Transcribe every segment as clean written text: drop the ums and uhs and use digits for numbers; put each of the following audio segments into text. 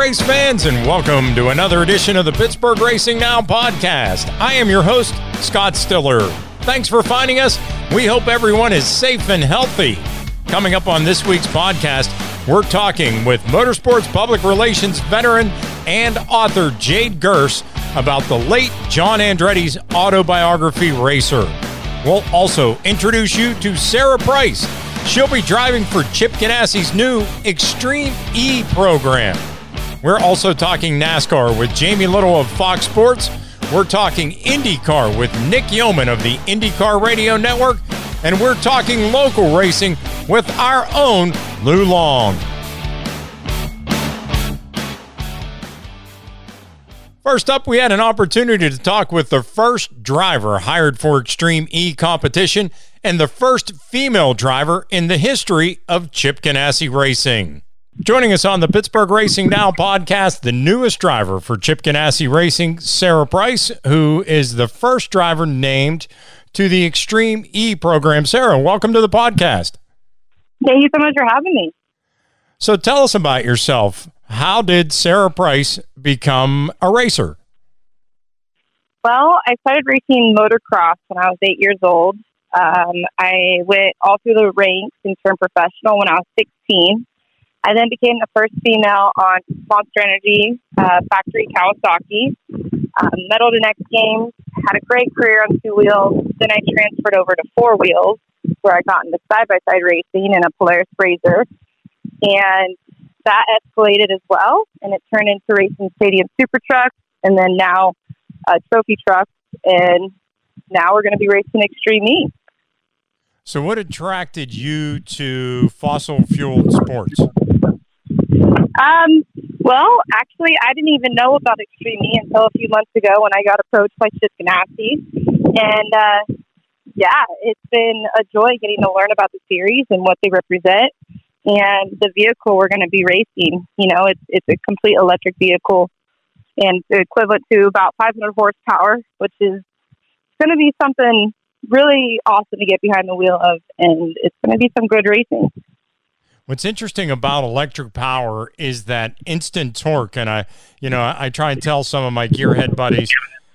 race fans, and welcome to another edition of the Pittsburgh Racing Now podcast. I am your host, Scott Stiller. Thanks for finding us. We hope everyone is safe and healthy. Coming up on this week's podcast, we're talking with motorsports public relations veteran and author Jade Gurss about the late John Andretti's autobiography, Racer. We'll also introduce you to Sarah Price. She'll be driving for Chip Ganassi's new Extreme E program. We're also talking NASCAR with Jamie Little of Fox Sports. We're talking IndyCar with Nick Yeoman of the IndyCar Radio Network. And we're talking local racing with our own Lou Long. First up, we had an opportunity to talk with the first driver hired for Extreme E competition and the first female driver in the history of Chip Ganassi Racing. Joining us on the Pittsburgh Racing Now podcast, the newest driver for Chip Ganassi Racing, Sarah Price, who is the first driver named to the Extreme E program. Sarah, welcome to the podcast. Thank you so much for having me. So tell us about yourself. How did Sarah Price become a racer? Well, I started racing motocross when I was 8 years old. I went all through the ranks and turned professional when I was 16. I then became the first female on Monster Energy Factory Kawasaki, medaled in X Games, had a great career on two wheels. Then I transferred over to four wheels, where I got into side-by-side racing and a Polaris Razor. And that escalated as well, and it turned into racing Stadium Super Trucks, and then now Trophy Trucks, and now we're going to be racing Extreme E. So what attracted you to fossil-fueled sports? Well, actually, I didn't even know about Extreme E until a few months ago when I got approached by Chip Ganassi, and yeah, it's been a joy getting to learn about the series and what they represent. And the vehicle we're going to be racing, you know, it's a complete electric vehicle and equivalent to about 500 horsepower, which is going to be something really awesome to get behind the wheel of. And it's going to be some good racing. What's interesting about electric power is that instant torque. And I try and tell some of my gearhead buddies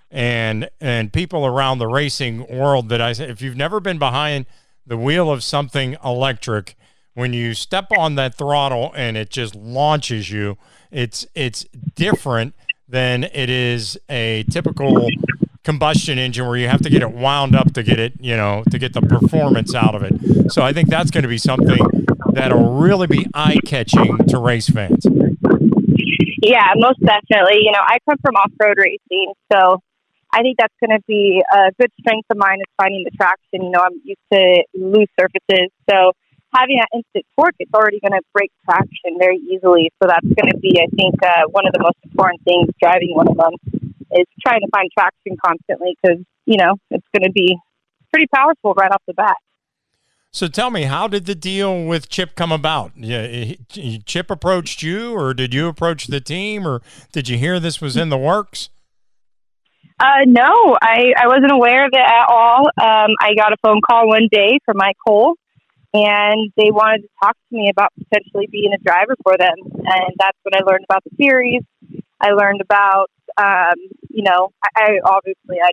and people around the racing world that I say, if you've never been behind the wheel of something electric, when you step on that throttle and it just launches you, it's different than it is a typical combustion engine where you have to get it wound up to get it, you know, to get the performance out of it. So I think that's going to be something that'll really be eye-catching to race fans. Yeah, most definitely. You know, I come from off-road racing, so I think that's going to be a good strength of mine is finding the traction. You know, I'm used to loose surfaces, so having that instant torque, it's already going to break traction very easily. So that's going to be, I think, one of the most important things driving one of them is trying to find traction constantly because, you know, it's going to be pretty powerful right off the bat. So tell me, how did the deal with Chip come about? Yeah, Chip approached you, or did you approach the team, or did you hear this was in the works? No, I wasn't aware of it at all. I got a phone call one day from Michael, and they wanted to talk to me about potentially being a driver for them. And that's when I learned about the series. I learned about, you know, I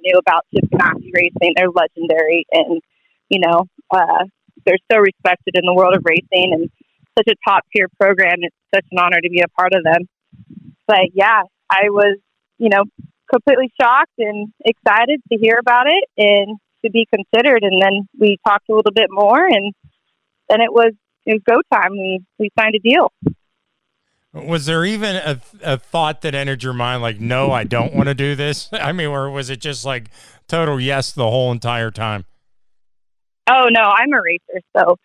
knew about Chip Ganassi Racing. They're legendary and, you know, they're so respected in the world of racing and such a top tier program. It's such an honor to be a part of them. But yeah, I was, you know, completely shocked and excited to hear about it and to be considered. And then we talked a little bit more, and then it was go time. We signed a deal. Was there even a thought that entered your mind, like, no, I don't want to do this? I mean, or was it just like total yes the whole entire time? Oh, no, I'm a racer. So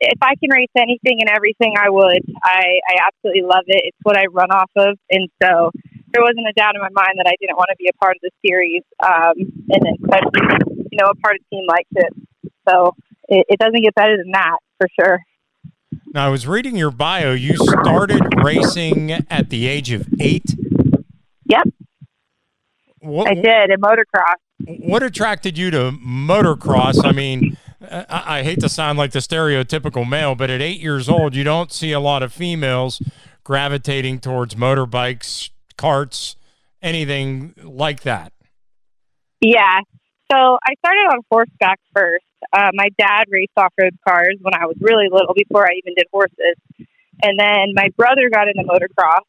if I can race anything and everything, I would. I absolutely love it. It's what I run off of. And so there wasn't a doubt in my mind that I didn't want to be a part of the series. And especially, you know, a part of a team like this. So it doesn't get better than that, for sure. Now, I was reading your bio. You started racing at the age of 8? Yep. I did, in motocross. What attracted you to motocross? I mean, I hate to sound like the stereotypical male, but at 8 years old, you don't see a lot of females gravitating towards motorbikes, carts, anything like that? Yeah. So I started on horseback first. My dad raced off-road cars when I was really little, before I even did horses. And then my brother got into motocross.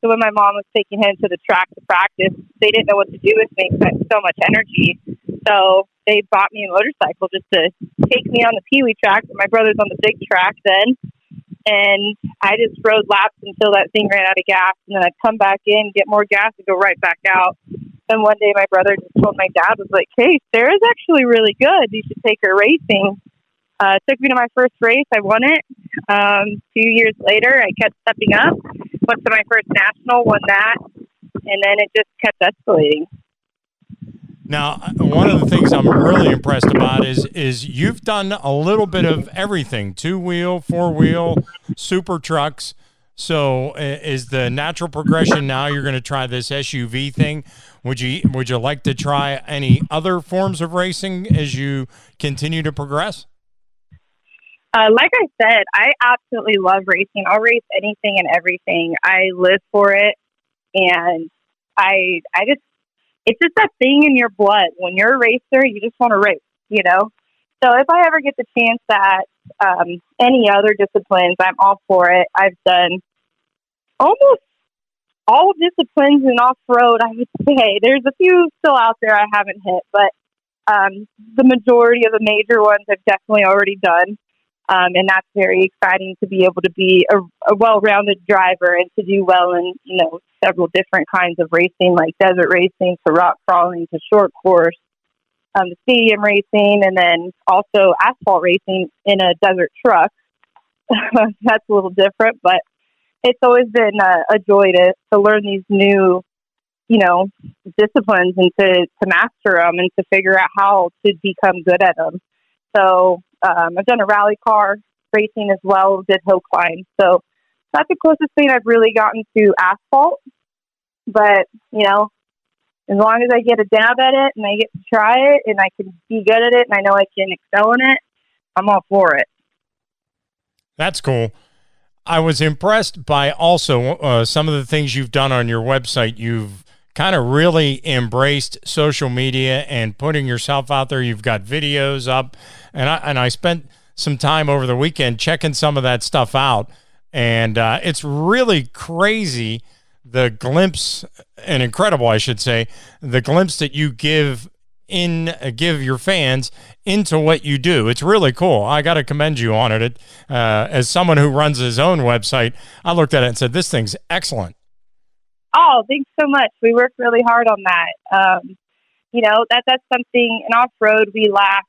So when my mom was taking him to the track to practice, they didn't know what to do with me because I had so much energy. So they bought me a motorcycle just to take me on the Pee-wee track. But my brother's on the big track then. And I just rode laps until that thing ran out of gas. And then I'd come back in, get more gas, and go right back out. And one day my brother just told my dad, was like, hey, Sarah's actually really good. You should take her racing. Took me to my first race. I won it. 2 years later, I kept stepping up. Went to my first national, won that. And then it just kept escalating. Now, one of the things I'm really impressed about is you've done a little bit of everything, two-wheel, four-wheel, super trucks. So is the natural progression now you're going to try this SUV thing? Would you like to try any other forms of racing as you continue to progress? Like I said, I absolutely love racing. I'll race anything and everything. I live for it. And I just, it's just that thing in your blood. When you're a racer, you just want to race, you know? So if I ever get the chance at any other disciplines, I'm all for it. I've done almost all disciplines in off-road, I would say. There's a few still out there I haven't hit, but the majority of the major ones I've definitely already done. And that's very exciting to be able to be a well-rounded driver and to do well in, you know, several different kinds of racing, like desert racing to rock crawling to short course, stadium racing, and then also asphalt racing in a desert truck. That's a little different, but it's always been a joy to learn these new, you know, disciplines and to master them and to figure out how to become good at them. So I've done a rally car racing as well, did hill climb. So that's the closest thing I've really gotten to asphalt. But, you know, as long as I get a dab at it and I get to try it and I can be good at it and I know I can excel in it, I'm all for it. That's cool. I was impressed by also some of the things you've done on your website. You've kind of really embraced social media and putting yourself out there. You've got videos up, and I spent some time over the weekend checking some of that stuff out, and it's really crazy the glimpse, and incredible, I should say, the glimpse that you give your fans into what you do. It's really cool. I got to commend you on it. As someone who runs his own website, I looked at it and said, this thing's excellent. Oh, thanks so much. We work really hard on that. You know, that's something in off-road we lack.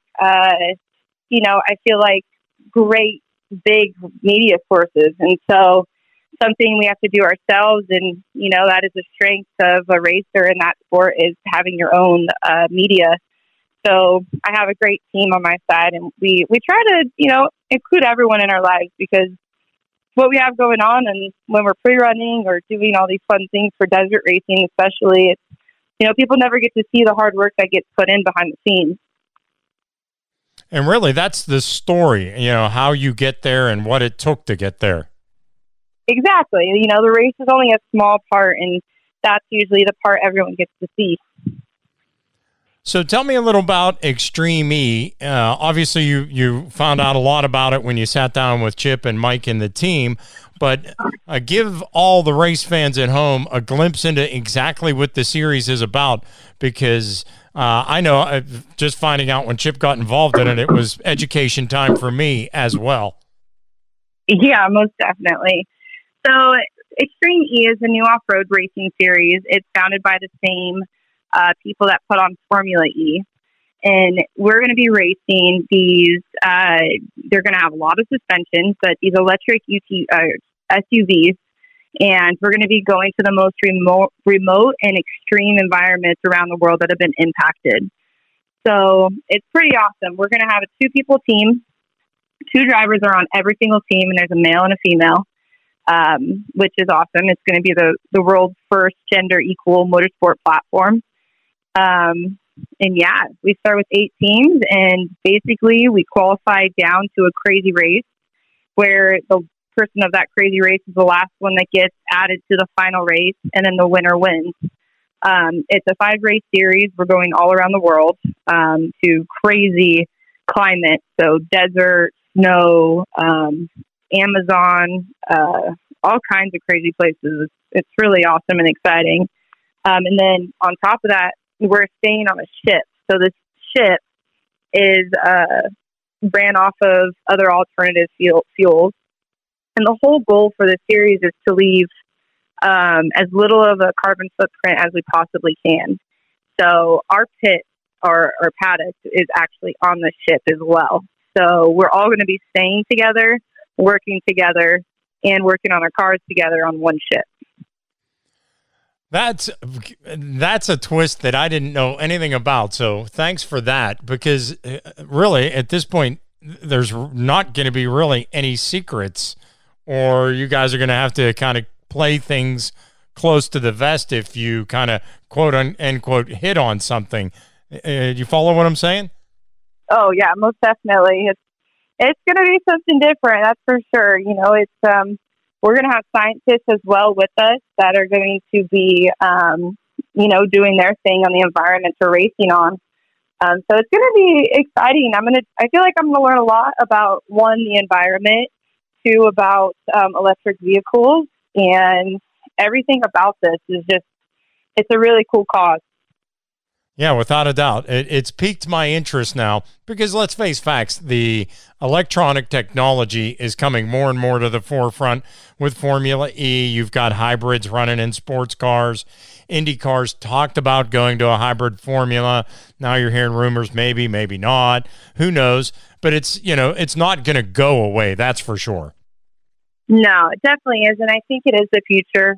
You know, I feel like great big media sources. And so something we have to do ourselves. And, you know, that is the strength of a racer in that sport, is having your own media. So I have a great team on my side. And we try to, you know, include everyone in our lives, because what we have going on, and when we're pre-running or doing all these fun things for desert racing especially, it's, you know, people never get to see the hard work that gets put in behind the scenes. And really, that's the story, you know, how you get there and what it took to get there. Exactly. You know, the race is only a small part, and that's usually the part everyone gets to see. So tell me a little about Extreme E. Obviously, you found out a lot about it when you sat down with Chip and Mike and the team, but give all the race fans at home a glimpse into exactly what the series is about, because I know just finding out when Chip got involved in it, it was education time for me as well. Yeah, most definitely. So Extreme E is a new off-road racing series. It's founded by the same people that put on Formula E, and we're going to be racing these. They're going to have a lot of suspensions, but these electric SUVs, and we're going to be going to the most remote and extreme environments around the world that have been impacted. So it's pretty awesome. We're going to have a 2-people team. 2 drivers are on every single team, and there's a male and a female, which is awesome. It's going to be the world's first gender equal motorsport platform. And yeah, we start with 8 teams, and basically we qualify down to a crazy race where the person of that crazy race is the last one that gets added to the final race, and then the winner wins. It's a 5-race series. We're going all around the world to crazy climate. So desert, snow, Amazon, all kinds of crazy places. It's really awesome and exciting. And then on top of that, we're staying on a ship. So this ship is ran off of other alternative fuels. And the whole goal for this series is to leave as little of a carbon footprint as we possibly can. So our pit, our paddock, is actually on the ship as well. So we're all going to be staying together, working together, and working on our cars together on one ship. That's a twist that I didn't know anything about. So thanks for that, because really at this point, there's not going to be really any secrets, or you guys are going to have to kind of play things close to the vest if you kind of quote unquote hit on something. You follow what I'm saying? Oh yeah, most definitely. It's going to be something different. That's for sure. You know, we're going to have scientists as well with us that are going to be, doing their thing on the environment we're racing on. So it's going to be exciting. I feel like I'm going to learn a lot about, one, the environment, two, about electric vehicles, and everything about this is just, it's a really cool cause. Yeah, without a doubt. It's piqued my interest now because, let's face facts, the electronic technology is coming more and more to the forefront with Formula E. You've got hybrids running in sports cars. IndyCar's talked about going to a hybrid formula. Now you're hearing rumors, maybe, maybe not. Who knows? But it's not going to go away. That's for sure. No, it definitely is. And I think it is the future.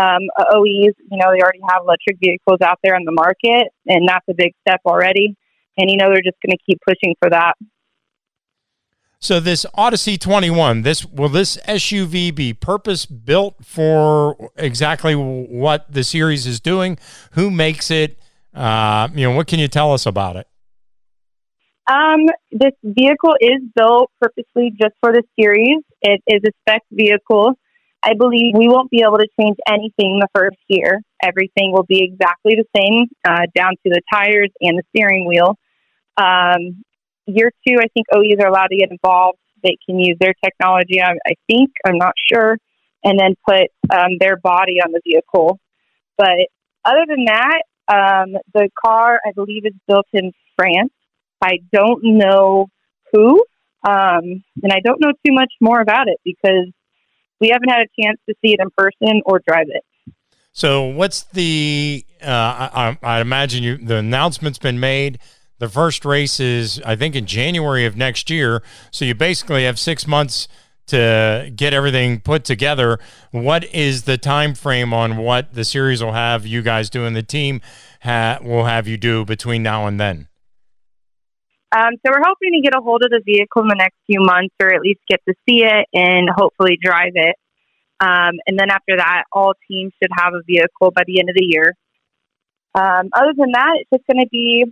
OEs, they already have electric vehicles out there on the market, and that's a big step already. And, they're just going to keep pushing for that. So this Odyssey 21, will this SUV be purpose-built for exactly what the series is doing? Who makes it? What can you tell us about it? This vehicle is built purposely just for the series. It is a spec vehicle. I believe we won't be able to change anything the first year. Everything will be exactly the same, down to the tires and the steering wheel. Year two, I think OEs are allowed to get involved. They can use their technology, I think, I'm not sure, and then put their body on the vehicle. But other than that, the car, I believe, is built in France. I don't know who, and I don't know too much more about it because we haven't had a chance to see it in person or drive it. So what's the, I imagine the announcement's been made. The first race is, I think, in January of next year. So you basically have 6 months to get everything put together. What is the time frame on what the series will have you guys do and the team will have you do between now and then? So we're hoping to get a hold of the vehicle in the next few months, or at least get to see it and hopefully drive it. And then after that, all teams should have a vehicle by the end of the year. Other than that, it's just going to be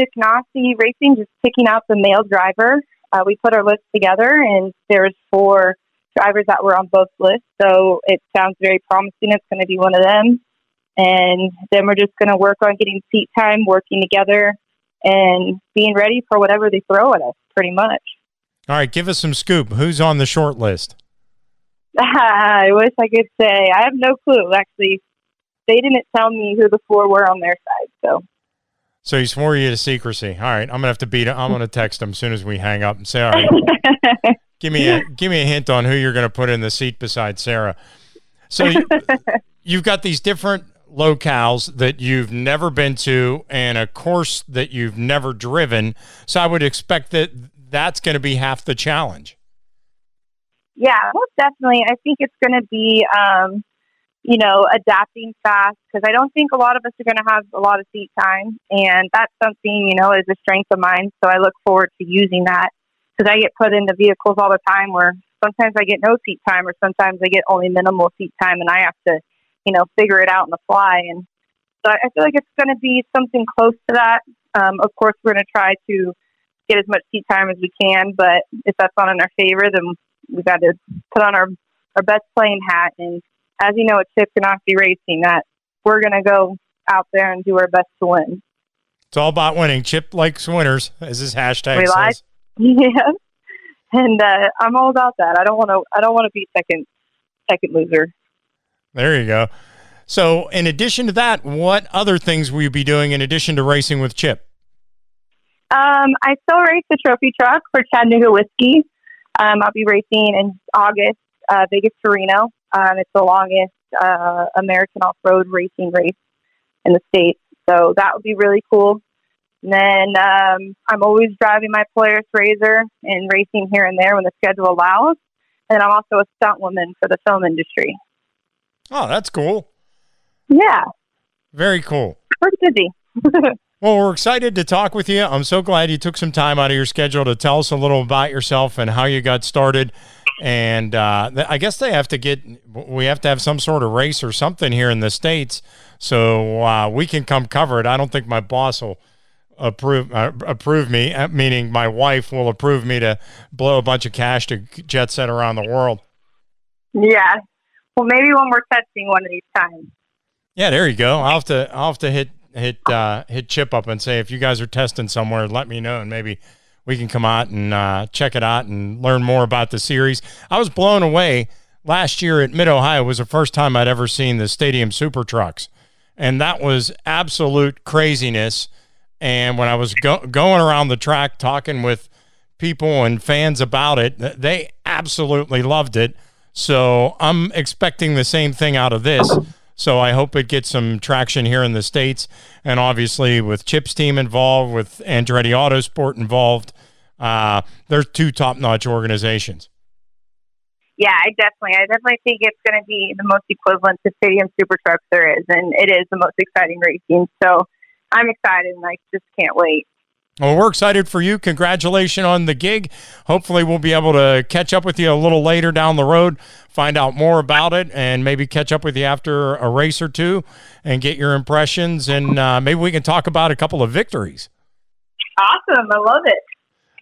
Chip Ganassi Racing, just picking out the male driver. We put our list together, and there's 4 drivers that were on both lists. So it sounds very promising. It's going to be one of them. And then we're just going to work on getting seat time, working together, and being ready for whatever they throw at us, pretty much. All right, give us some scoop. Who's on the short list? I wish I could say. I have no clue, actually. They didn't tell me who the 4 were on their side, so. So he swore you to secrecy. All right, I'm going to have to I'm going to text him as soon as we hang up and say, all right, give me a hint on who you're going to put in the seat beside Sarah. So you've got these different locales that you've never been to and a course that you've never driven. So I would expect that that's going to be half the challenge. Yeah, most definitely. I think it's going to be, adapting fast, because I don't think a lot of us are going to have a lot of seat time. And that's something, is a strength of mine. So I look forward to using that, because I get put into vehicles all the time where sometimes I get no seat time, or sometimes I get only minimal seat time, and I have to figure it out on the fly. And so I feel like it's going to be something close to that. Of course, we're going to try to get as much seat time as we can, but if that's not in our favor, then we got to put on our best playing hat. And as you know, at Chip Ganassi Racing, that we're going to go out there and do our best to win. It's all about winning. Chip likes winners, as his hashtag says. Yeah, and I'm all about that. I don't want to be second loser. There you go. So, in addition to that, what other things will you be doing in addition to racing with Chip? I still race the trophy truck for Chattanooga Whiskey. I'll be racing in August, Vegas to Reno. It's the longest American off-road racing race in the States. So that would be really cool. And then I'm always driving my Polaris Razor and racing here and there when the schedule allows. And I'm also a stunt woman for the film industry. Oh, that's cool. Yeah. Very cool. We're busy. Well, we're excited to talk with you. I'm so glad you took some time out of your schedule to tell us a little about yourself and how you got started. And I guess we have to have some sort of race or something here in the States so we can come cover it. I don't think my boss will approve me, meaning my wife will approve me to blow a bunch of cash to jet set around the world. Yeah. Well, maybe when we're testing one of these times. Yeah, there you go. I'll have to hit Chip up and say, if you guys are testing somewhere, let me know, and maybe we can come out and check it out and learn more about the series. I was blown away. Last year at Mid-Ohio was the first time I'd ever seen the Stadium Super Trucks, and that was absolute craziness. And when I was going around the track talking with people and fans about it, they absolutely loved it. So I'm expecting the same thing out of this. So I hope it gets some traction here in the States. And obviously with Chip's team involved, with Andretti Autosport involved, they're two top-notch organizations. Yeah, I definitely think it's going to be the most equivalent to Stadium Super Trucks there is. And it is the most exciting racing. So I'm excited, and I just can't wait. Well, we're excited for you. Congratulations on the gig. Hopefully we'll be able to catch up with you a little later down the road, find out more about it, and maybe catch up with you after a race or two and get your impressions, and maybe we can talk about a couple of victories. Awesome. I love it.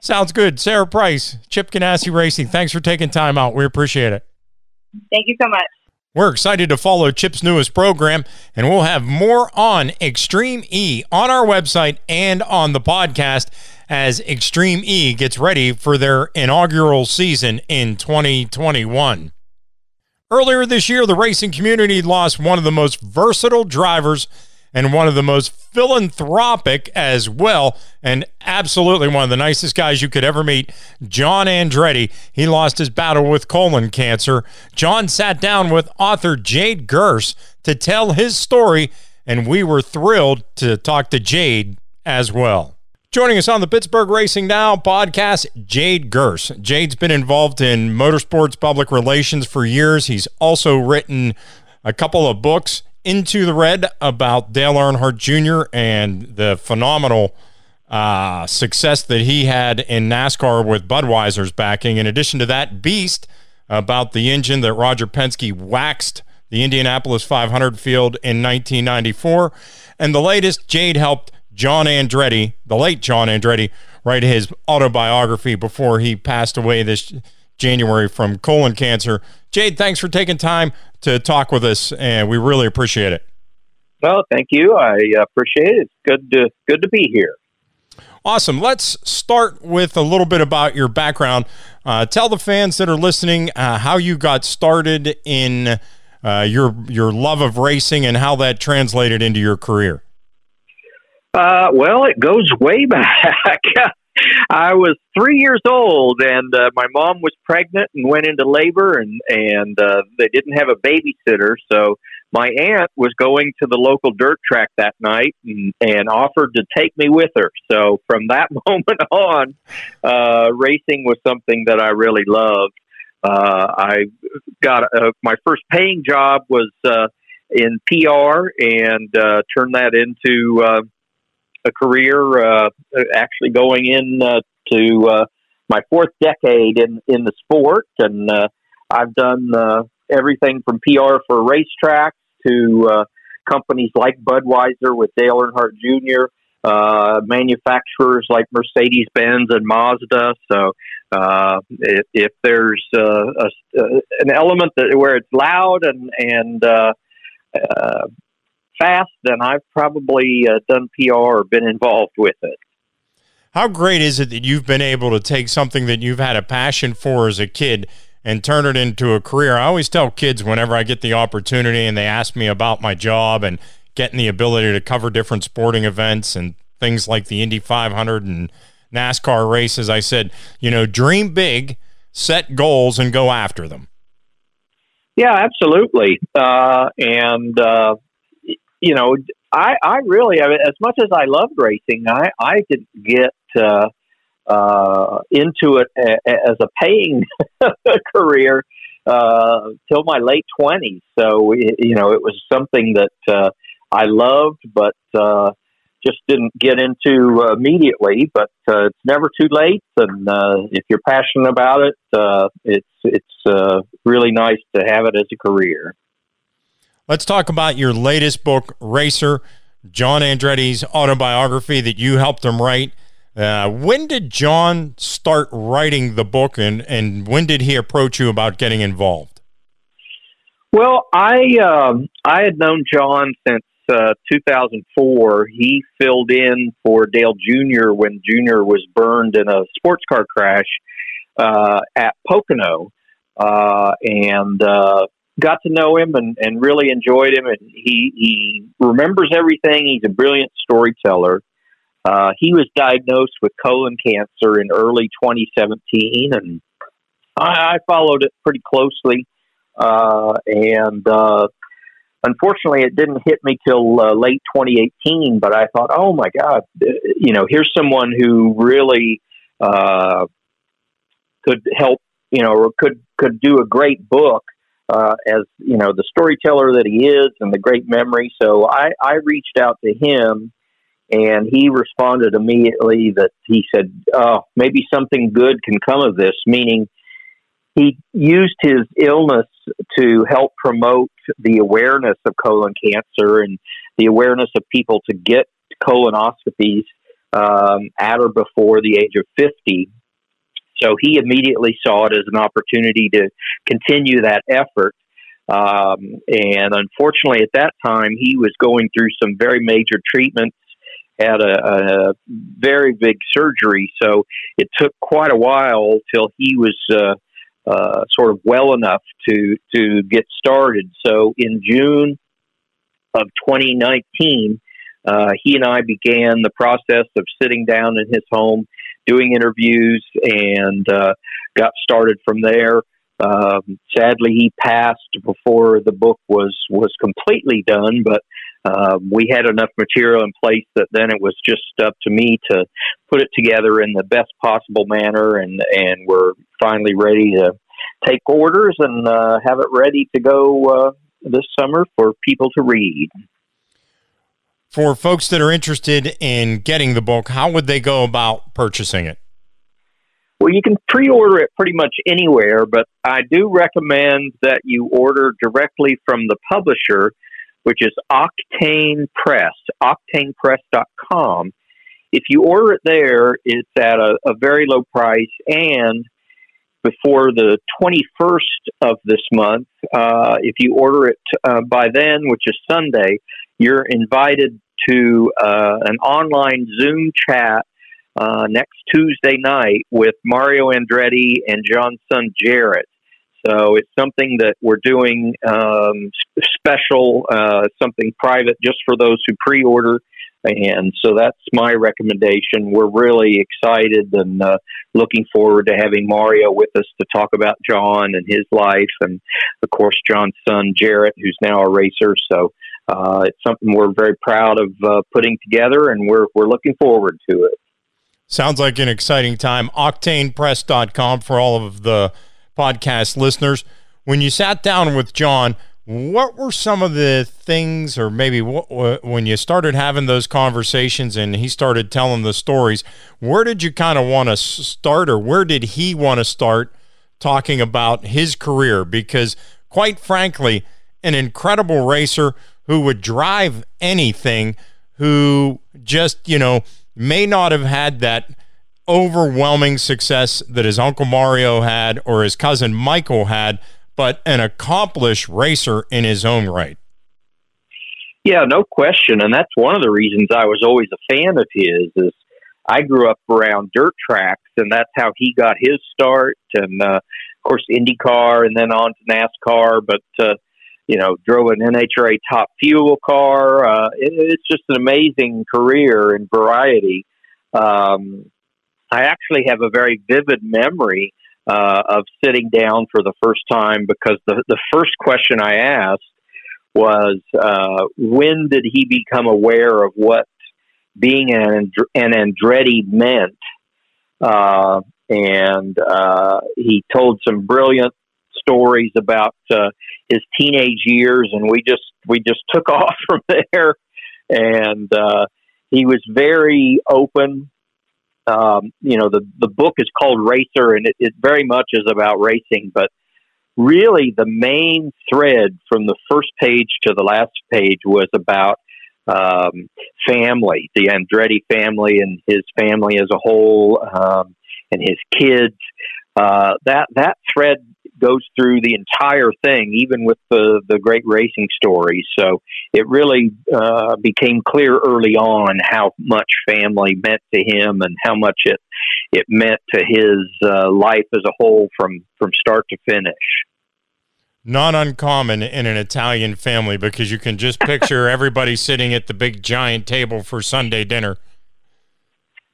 Sounds good. Sarah Price, Chip Ganassi Racing, thanks for taking time out. We appreciate it. Thank you so much. We're excited to follow Chip's newest program, and we'll have more on Extreme E on our website and on the podcast as Extreme E gets ready for their inaugural season in 2021. Earlier this year, the racing community lost one of the most versatile drivers and one of the most philanthropic as well, and absolutely one of the nicest guys you could ever meet, John Andretti. He lost his battle with colon cancer. John sat down with author Jade Gurss to tell his story, and we were thrilled to talk to Jade as well. Joining us on the Pittsburgh Racing Now podcast, Jade Gurss. Jade's been involved in motorsports public relations for years. He's also written a couple of books, Into the Red about Dale Earnhardt Jr. and the phenomenal success that he had in NASCAR with Budweiser's backing. In addition to that, Beast about the engine that Roger Penske waxed the Indianapolis 500 field in 1994. And the latest, Jade helped John Andretti, the late John Andretti, write his autobiography before he passed away this January from colon cancer. Jade, thanks for taking time to talk with us, and we really appreciate it. Well, thank you. I appreciate it. It's good to be here. Awesome. Let's start with a little bit about your background. Tell the fans that are listening how you got started in your love of racing and how that translated into your career. Well, it goes way back. I was 3 years old, and my mom was pregnant and went into labor, and they didn't have a babysitter, so my aunt was going to the local dirt track that night and offered to take me with her. So from that moment on, racing was something that I really loved. I got my first paying job was in PR, and turned that into a career, actually going in to my fourth decade in the sport. And I've done everything from PR for racetracks to companies like Budweiser with Dale Earnhardt Jr., manufacturers like Mercedes-Benz and Mazda. So If there's an element that where it's loud and fast, then I've probably done PR or been involved with it. How great is it that you've been able to take something that you've had a passion for as a kid and turn it into a career? I always tell kids whenever I get the opportunity and they ask me about my job and getting the ability to cover different sporting events and things like the Indy 500 and NASCAR races, I said, you know, dream big, set goals, and go after them. Yeah, absolutely. You know, I really, I mean, as much as I loved racing, I didn't get into it as a paying career till my late 20s. So, you know, it was something that I loved, but just didn't get into immediately. But it's never too late, and if you're passionate about it, it's really nice to have it as a career. Let's talk about your latest book, Racer, John Andretti's autobiography that you helped him write. When did John start writing the book, and when did he approach you about getting involved? Well, I had known John since 2004. He filled in for Dale Jr. when Jr. was burned in a sports car crash at Pocono, and got to know him and really enjoyed him. And he remembers everything. He's a brilliant storyteller. He was diagnosed with colon cancer in early 2017, and I followed it pretty closely. Unfortunately, it didn't hit me till late 2018, but I thought, oh my God, you know, here's someone who really could help, you know, or could do a great book. As you know, the storyteller that he is and the great memory. So I reached out to him, and he responded immediately that he said, oh, maybe something good can come of this, meaning he used his illness to help promote the awareness of colon cancer and the awareness of people to get colonoscopies at or before the age of 50. So he immediately saw it as an opportunity to continue that effort. And unfortunately, at that time, he was going through some very major treatments, had a very big surgery. So it took quite a while till he was sort of well enough to get started. So in June of 2019, he and I began the process of sitting down in his home, doing interviews, and got started from there. Sadly, he passed before the book was completely done, but we had enough material in place that then it was just up to me to put it together in the best possible manner, and we're finally ready to take orders and have it ready to go this summer for people to read. For folks that are interested in getting the book, how would they go about purchasing it? Well, you can pre-order it pretty much anywhere, but I do recommend that you order directly from the publisher, which is Octane Press, octanepress.com. If you order it there, it's at a very low price, and before the 21st of this month, if you order it by then, which is Sunday, you're invited to an online Zoom chat next Tuesday night with Mario Andretti and John's son Jarrett. So it's something that we're doing special, something private just for those who pre-order. And so that's my recommendation. We're really excited and looking forward to having Mario with us to talk about John and his life. And, of course, John's son, Jarrett, who's now a racer. So it's something we're very proud of putting together, and we're looking forward to it. Sounds like an exciting time. OctanePress.com for all of the podcast listeners. When you sat down with John, what were some of the things, or maybe when you started having those conversations and he started telling the stories, where did you kind of want to start, or where did he want to start talking about his career? Because quite frankly, an incredible racer who would drive anything, who just, you know, may not have had that overwhelming success that his Uncle Mario had or his cousin Michael had, but an accomplished racer in his own right. Yeah, no question. And that's one of the reasons I was always a fan of his, is I grew up around dirt tracks, and that's how he got his start. And, of course, IndyCar and then on to NASCAR, but, you know, drove an NHRA top fuel car. It's just an amazing career and variety. I actually have a very vivid memory of sitting down for the first time, because the first question I asked was, when did he become aware of what being an Andretti meant? And he told some brilliant stories about his teenage years, and we just took off from there. And he was very open. You know, the book is called Racer, and it very much is about racing, but really the main thread from the first page to the last page was about family, the Andretti family and his family as a whole, and his kids. That thread goes through the entire thing, even with the great racing stories. So it really became clear early on how much family meant to him and how much it meant to his life as a whole from start to finish. Not uncommon in an Italian family, because you can just picture everybody sitting at the big giant table for Sunday dinner.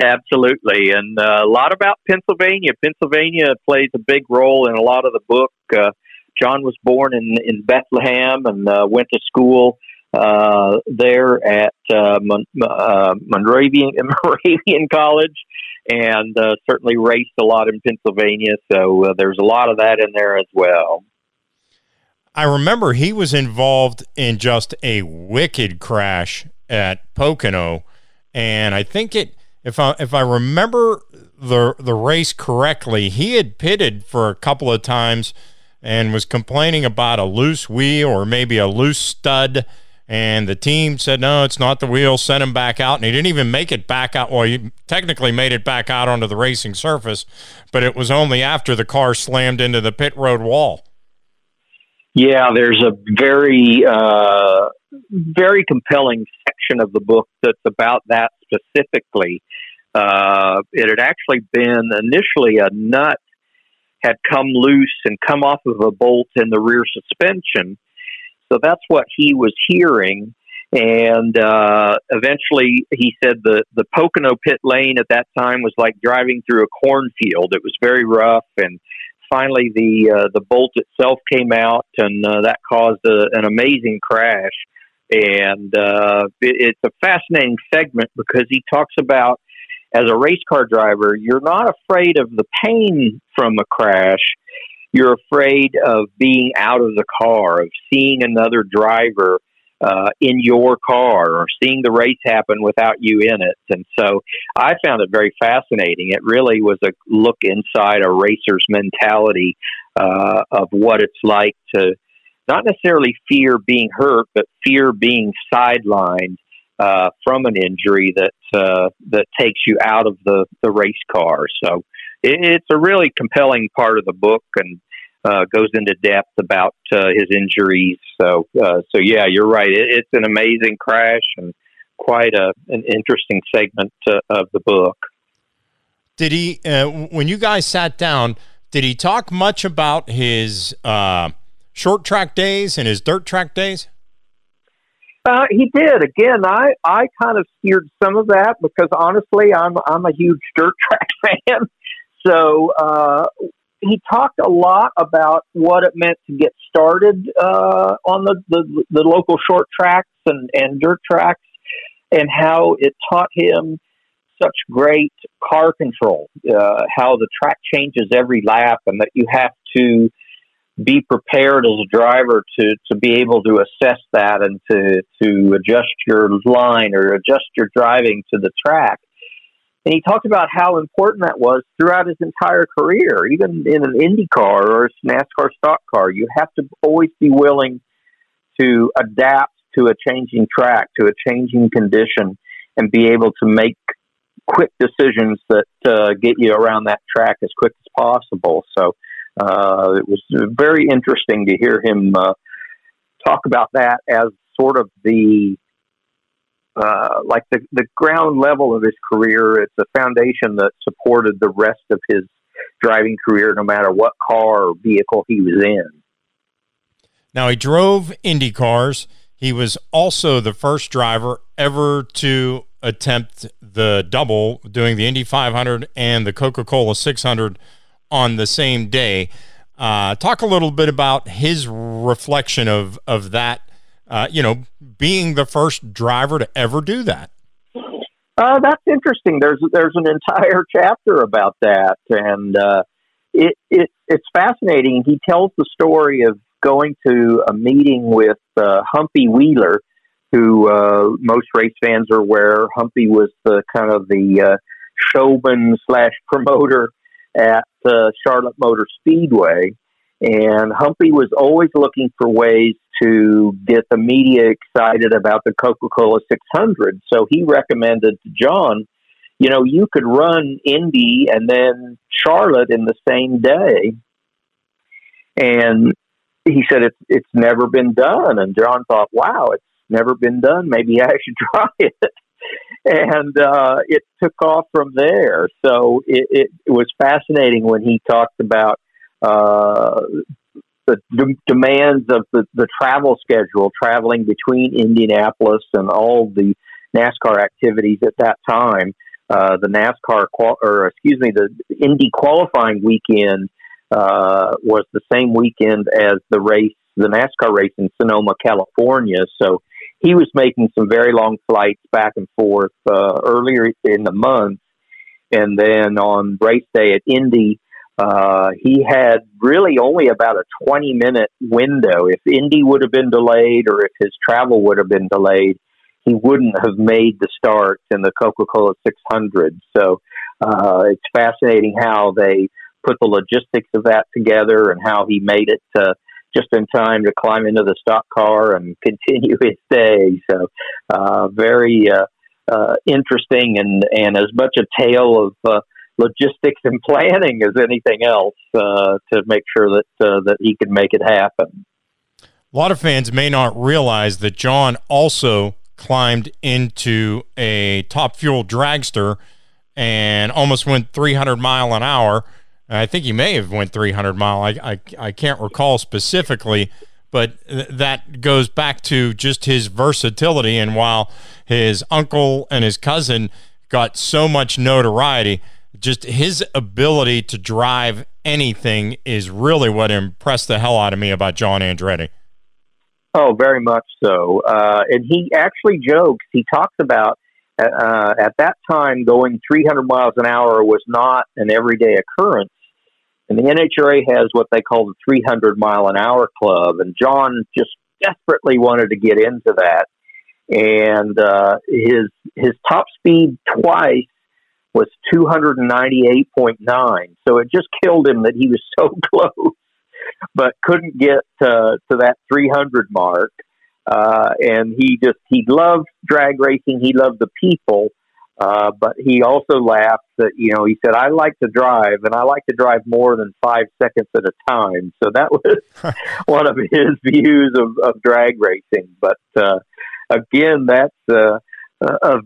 Absolutely, and a lot about Pennsylvania. Pennsylvania plays a big role in a lot of the book. John was born in Bethlehem and went to school there at Moravian College, and certainly raced a lot in Pennsylvania, so there's a lot of that in there as well. I remember he was involved in just a wicked crash at Pocono, and I think it... If I remember the race correctly, he had pitted for a couple of times and was complaining about a loose wheel or maybe a loose stud, and the team said, no, it's not the wheel, sent him back out, and he didn't even make it back out. Well, he technically made it back out onto the racing surface, but it was only after the car slammed into the pit road wall. Yeah, there's a very, very compelling section of the book that's about that specifically. It had actually been initially a nut had come loose and come off of a bolt in the rear suspension. So that's what he was hearing. And eventually he said the Pocono pit lane at that time was like driving through a cornfield. It was very rough, and finally, the bolt itself came out, and that caused an amazing crash. And it's a fascinating segment, because he talks about, as a race car driver, you're not afraid of the pain from a crash. You're afraid of being out of the car, of seeing another driver in your car, or seeing the race happen without you in it. And so I found it very fascinating. It really was a look inside a racer's mentality of what it's like to not necessarily fear being hurt, but fear being sidelined from an injury that takes you out of the race car. So it's a really compelling part of the book, and goes into depth about his injuries. So, so yeah, you're right. It's an amazing crash, and quite an interesting segment of the book. Did he, when you guys sat down, did he talk much about his short track days and his dirt track days? He did. Again, I kind of steered some of that, because honestly, I'm a huge dirt track fan. So, he talked a lot about what it meant to get started on the local short tracks and dirt tracks, and how it taught him such great car control, how the track changes every lap, and that you have to be prepared as a driver to be able to assess that, and to adjust your line or adjust your driving to the track. And he talked about how important that was throughout his entire career, even in an Indy car or NASCAR stock car. You have to always be willing to adapt to a changing track, to a changing condition, and be able to make quick decisions that get you around that track as quick as possible. So it was very interesting to hear him talk about that as sort of the like the ground level of his career. It's a foundation that supported the rest of his driving career, no matter what car or vehicle he was in. Now, he drove Indy cars. He was also the first driver ever to attempt the double, doing the Indy 500 and the Coca-Cola 600 on the same day. Talk a little bit about his reflection of that, you know, being the first driver to ever do that. That's interesting. There's an entire chapter about that, and it's fascinating. He tells the story of going to a meeting with Humpy Wheeler, who most race fans are aware. Humpy was the kind of the showman / promoter at Charlotte Motor Speedway, and Humpy was always looking for ways to get the media excited about the Coca-Cola 600. So he recommended to John, you know, you could run Indy and then Charlotte in the same day. And he said, it's never been done. And John thought, wow, it's never been done. Maybe I should try it. And it took off from there. So it was fascinating when he talked about the demands of the travel schedule, traveling between Indianapolis and all the NASCAR activities at that time. The Indy qualifying weekend was the same weekend as the NASCAR race in Sonoma, California. So he was making some very long flights back and forth earlier in the month, and then on race day at Indy. He had really only about a 20-minute window. If Indy would have been delayed or if his travel would have been delayed, he wouldn't have made the start in the Coca-Cola 600. So it's fascinating how they put the logistics of that together and how he made it just in time to climb into the stock car and continue his day. So very interesting and as much a tale of logistics and planning as anything else to make sure that he can make it happen. A lot of fans may not realize that John also climbed into a Top Fuel dragster and almost went 300 mile an hour. I think he may have went 300 mile. I can't recall specifically, but that goes back to just his versatility. And while his uncle and his cousin got so much notoriety, just his ability to drive anything is really what impressed the hell out of me about John Andretti. Oh, very much so. And he actually jokes. He talks about at that time going 300 miles an hour was not an everyday occurrence. And the NHRA has what they call the 300 mile an hour club. And John just desperately wanted to get into that. And his top speed twice was 298.9. So it just killed him that he was so close, but couldn't get to that 300 mark. And he loved drag racing. He loved the people. But he also laughed that, you know, he said, I like to drive, and I like to drive more than 5 seconds at a time. So that was one of his views of drag racing. But again, that's a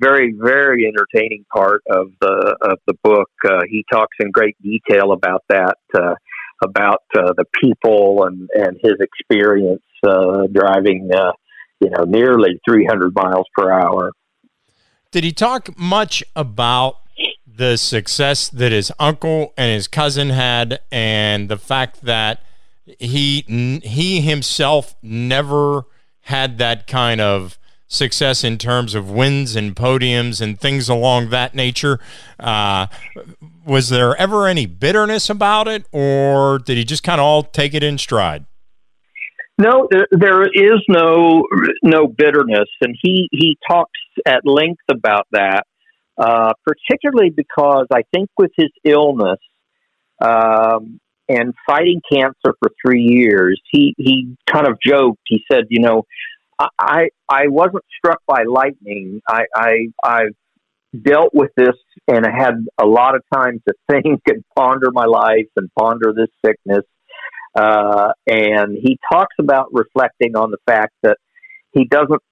very, very entertaining part of the book. He talks in great detail about that, about the people and his experience driving, nearly 300 miles per hour. Did he talk much about the success that his uncle and his cousin had, and the fact that he himself never had that kind of success in terms of wins and podiums and things along that nature? Was there ever any bitterness about it, or did he just kind of all take it in stride? No, there is no bitterness, and he talks at length about that, particularly because I think with his illness and fighting cancer for 3 years, he kind of joked. He said, you know, I wasn't struck by lightning. I dealt with this and I had a lot of time to think and ponder my life and ponder this sickness. And he talks about reflecting on the fact that he doesn't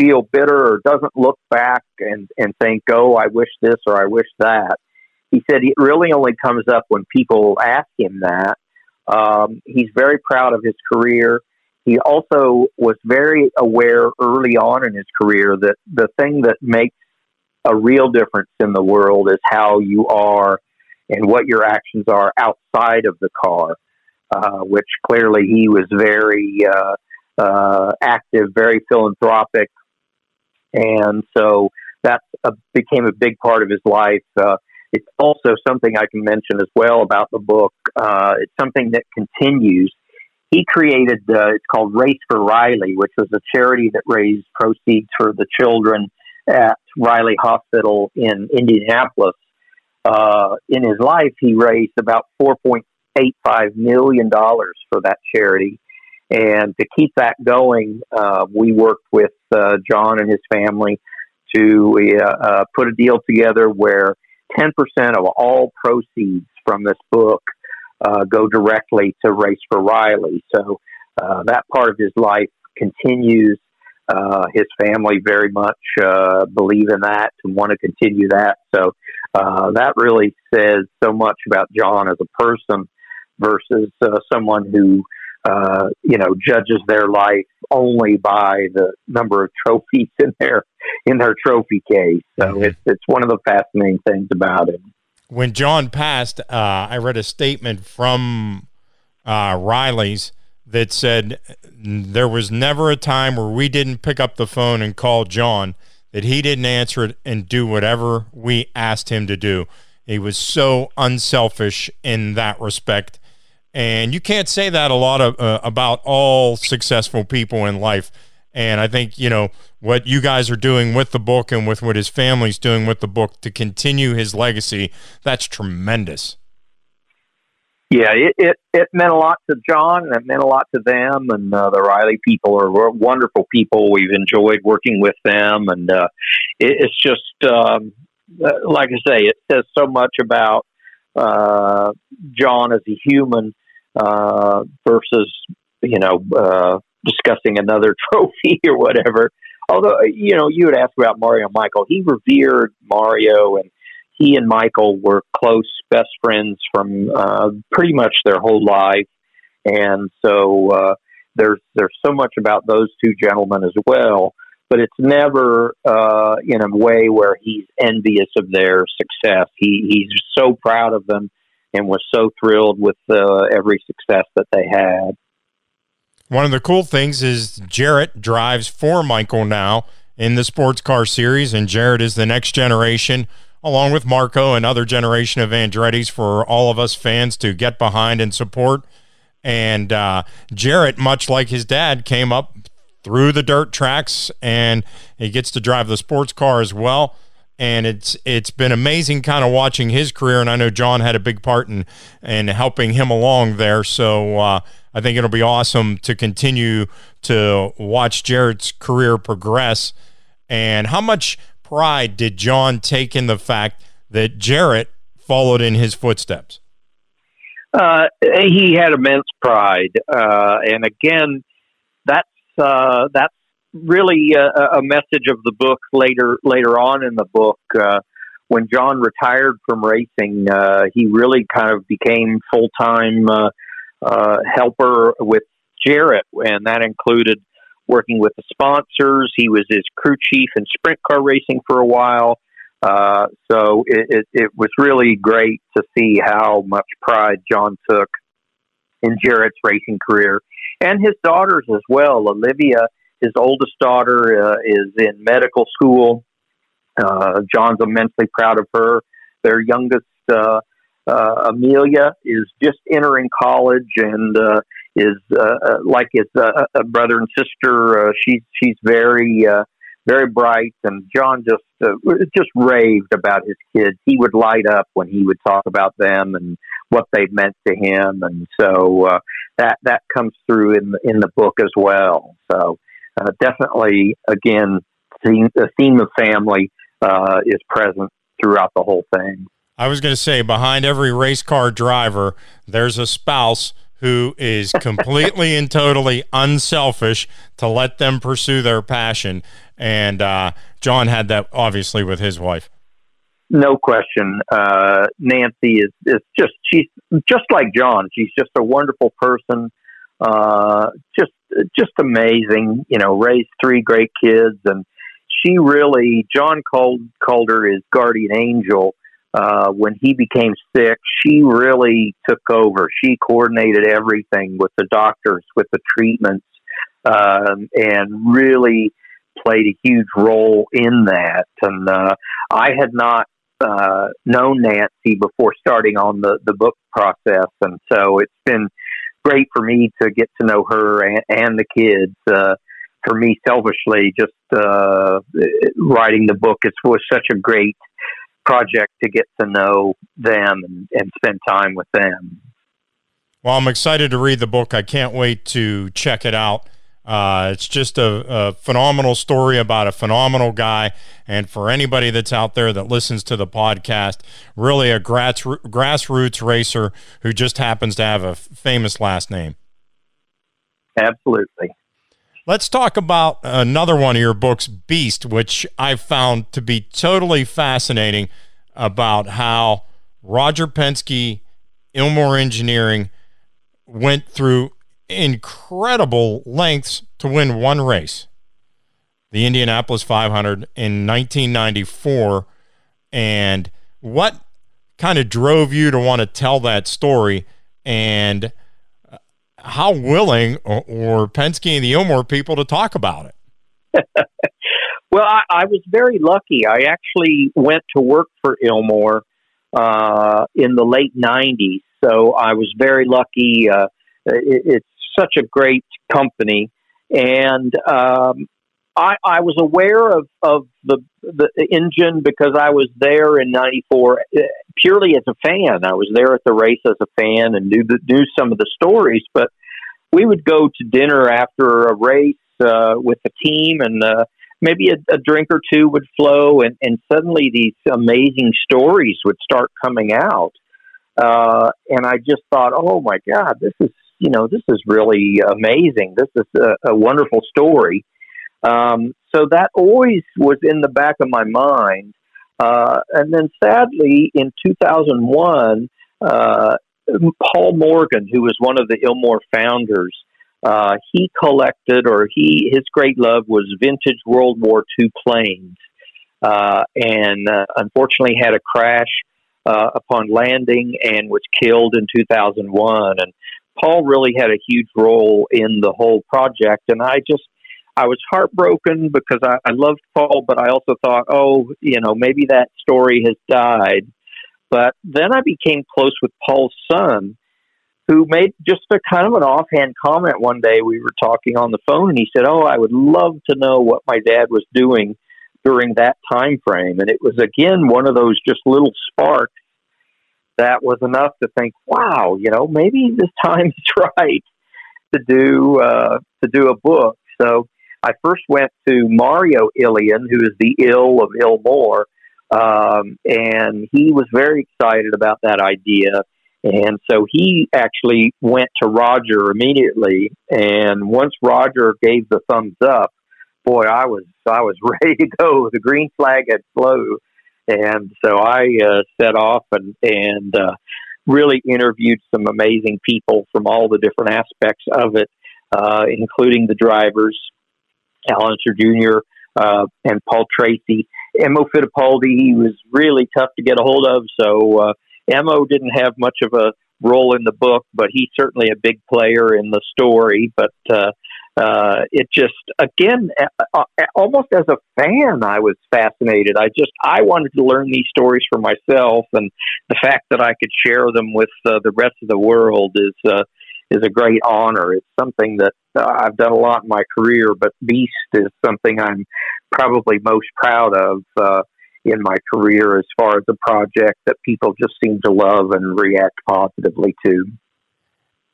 feel bitter or doesn't look back and think, oh, I wish this or I wish that. He said it really only comes up when people ask him that. He's very proud of his career. He also was very aware early on in his career that the thing that makes a real difference in the world is how you are and what your actions are outside of the car, which clearly he was very active, very philanthropic. And so that became a big part of his life. It's also something I can mention as well about the book. It's something that continues. He created, it's called Race for Riley, which was a charity that raised proceeds for the children at Riley Hospital in Indianapolis. In his life, he raised about $4.85 million for that charity. And to keep that going, we worked with John and his family to put a deal together where 10% of all proceeds from this book go directly to Race for Riley. So that part of his life continues. His family very much believe in that and want to continue that. So that really says so much about John as a person versus someone who, judges their life only by the number of trophies in their trophy case. So it's one of the fascinating things about him. When John passed, I read a statement from Riley's that said there was never a time where we didn't pick up the phone and call John, that he didn't answer it and do whatever we asked him to do. He was so unselfish in that respect. And you can't say that a lot of, about all successful people in life. And I think, what you guys are doing with the book and with what his family's doing with the book to continue his legacy, that's tremendous. Yeah, it meant a lot to John, and it meant a lot to them, and the Riley people are wonderful people. We've enjoyed working with them, and it's just, like I say, it says so much about John as a human versus, discussing another trophy or whatever. Although, you would ask about Mario and Michael. He revered Mario, and he and Michael were close, best friends from pretty much their whole life. And so there's so much about those two gentlemen as well, but it's never in a way where he's envious of their success. He's so proud of them and was so thrilled with every success that they had. One of the cool things is Jarrett drives for Michael now in the sports car series, and Jarrett is the next generation, along with Marco, another generation of Andretti's for all of us fans to get behind and support. And Jarrett, much like his dad, came up through the dirt tracks, and he gets to drive the sports car as well. And it's been amazing kind of watching his career, and I know John had a big part in helping him along there. So I think it'll be awesome to continue to watch Jarrett's career progress. And how much pride did John take in the fact that Jarrett followed in his footsteps? He had immense pride. And again, that's really a message of the book later on in the book. When John retired from racing, he really kind of became full-time helper with Jarrett, and that included working with the sponsors. He was his crew chief in sprint car racing for a while. So it was really great to see how much pride John took in Jarrett's racing career, and his daughters as well. Olivia, his oldest daughter, is in medical school. John's immensely proud of her. Their youngest, Amelia, is just entering college and is like his a brother and sister. She's very very bright, and John just raved about his kids. He would light up when he would talk about them and what they meant to him, and so that comes through in the book as well. So definitely, again, the theme of family is present throughout the whole thing. I was going to say, behind every race car driver, there's a spouse who is completely and totally unselfish to let them pursue their passion. And John had that, obviously, with his wife. No question. Nancy is just, she's just like John. She's just a wonderful person. Just amazing, you know, raised three great kids. And she really, John called her his guardian angel. When he became sick, she really took over. She coordinated everything with the doctors, with the treatments, and really played a huge role in that. And I had not known Nancy before starting on the book process, and so it's been great for me to get to know her and the kids. For me, selfishly, just writing the book was such a great project to get to know them and spend time with them. Well, I'm excited to read the book. I can't wait to check it out. It's just a phenomenal story about a phenomenal guy. And for anybody that's out there that listens to the podcast, really a grassroots racer who just happens to have a famous last name. Absolutely. Let's talk about another one of your books, Beast, which I found to be totally fascinating about how Roger Penske, Ilmor Engineering, went through incredible lengths to win one race, the Indianapolis 500 in 1994. And what kind of drove you to want to tell that story, and how willing or Penske and the Ilmor people to talk about it? Well, I was very lucky. I actually went to work for Ilmor in the late 90s, so I was very lucky. It's such a great company, and I was aware of the engine because I was there in 94 purely as a fan. I was there at the race as a fan and knew some of the stories, but we would go to dinner after a race with the team, and maybe a drink or two would flow, and suddenly these amazing stories would start coming out. And I just thought, oh my God, this is really amazing. This is a wonderful story. So that always was in the back of my mind. And then sadly, in 2001, Paul Morgan, who was one of the Ilmor founders, his great love was vintage World War II planes, and unfortunately had a crash upon landing and was killed in 2001. And Paul really had a huge role in the whole project. And I was heartbroken because I loved Paul, but I also thought, maybe that story has died. But then I became close with Paul's son, who made just a kind of an offhand comment one day. We were talking on the phone, and he said, I would love to know what my dad was doing during that time frame. And it was, again, one of those just little sparks that was enough to think, wow, maybe this time is right to do a book. So I first went to Mario Ilian, who is the Il of Ilmor, and he was very excited about that idea. And so he actually went to Roger immediately. And once Roger gave the thumbs up, boy, I was ready to go. The green flag had flown. And so I set off and really interviewed some amazing people from all the different aspects of it, including the drivers, Al Unser Jr. And Paul Tracy. Emo Fittipaldi, he was really tough to get a hold of, so Emo didn't have much of a role in the book, but he's certainly a big player in the story. But it just, again, almost as a fan, I was fascinated. I wanted to learn these stories for myself, and the fact that I could share them with the rest of the world is a great honor. It's something that I've done a lot in my career, but Beast is something I'm probably most proud of in my career as far as a project that people just seem to love and react positively to.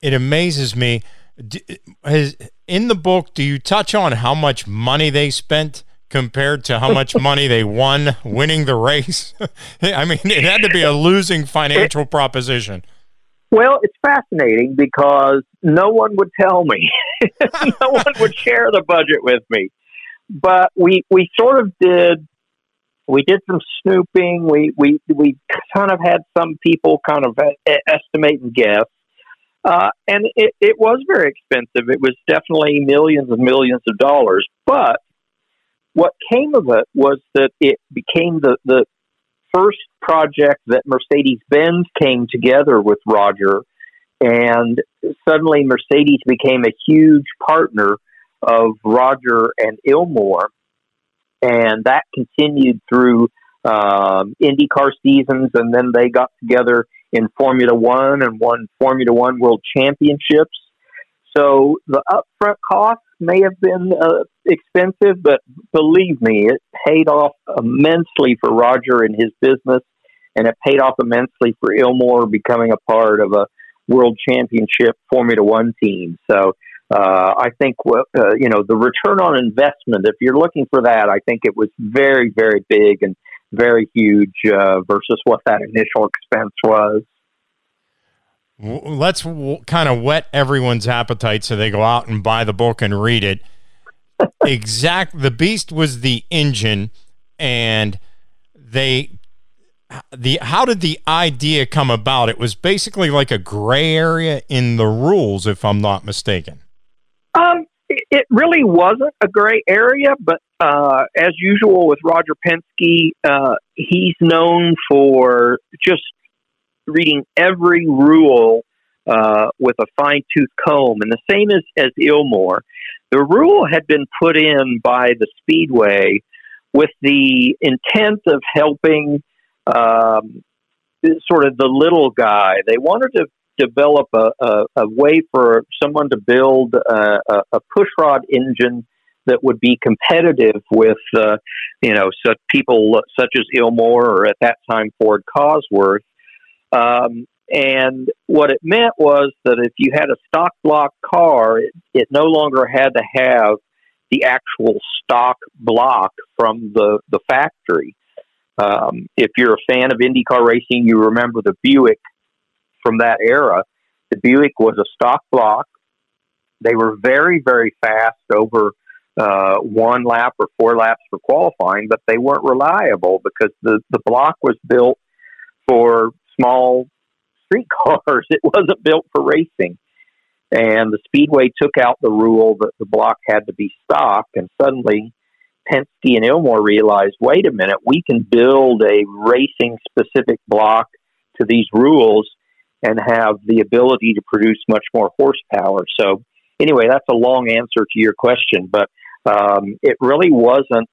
It amazes me. In the book, do you touch on how much money they spent compared to how much money they won winning the race? I mean, it had to be a losing financial proposition. Well, it's fascinating because no one would tell me. No one would share the budget with me. But we sort of did. We did some snooping. We kind of had some people kind of estimate and guess, and it was very expensive. It was definitely millions and millions of dollars. But what came of it was that it became the first project that Mercedes-Benz came together with Roger, and suddenly Mercedes became a huge partner of Roger and Ilmor. And that continued through IndyCar seasons, and then they got together in Formula One and won Formula One World Championships. So the upfront costs may have been expensive, but believe me, it paid off immensely for Roger and his business, and it paid off immensely for Ilmor becoming a part of a World Championship Formula One team. So I think, the return on investment, if you're looking for that, I think it was very, very big and very huge versus what that initial expense was. Let's kind of whet everyone's appetite so they go out and buy the book and read it. The Beast was the engine, and how did the idea come about? It was basically like a gray area in the rules, if I'm not mistaken. It really wasn't a gray area, but as usual with Roger Penske, he's known for just reading every rule with a fine-tooth comb. And the same as Ilmor. The rule had been put in by the Speedway with the intent of helping sort of the little guy. They wanted to develop a way for someone to build a pushrod engine that would be competitive with, such people such as Ilmor or at that time Ford Cosworth. And what it meant was that if you had a stock block car, it no longer had to have the actual stock block from the factory. If you're a fan of IndyCar racing, you remember the Buick from that era. The Buick was a stock block. They were very, very fast over one lap or four laps for qualifying, but they weren't reliable because the block was built for small street cars. It wasn't built for racing. And the Speedway took out the rule that the block had to be stock, and suddenly Penske and Ilmor realized, wait a minute, we can build a racing-specific block to these rules and have the ability to produce much more horsepower. So anyway, that's a long answer to your question, but it really wasn't,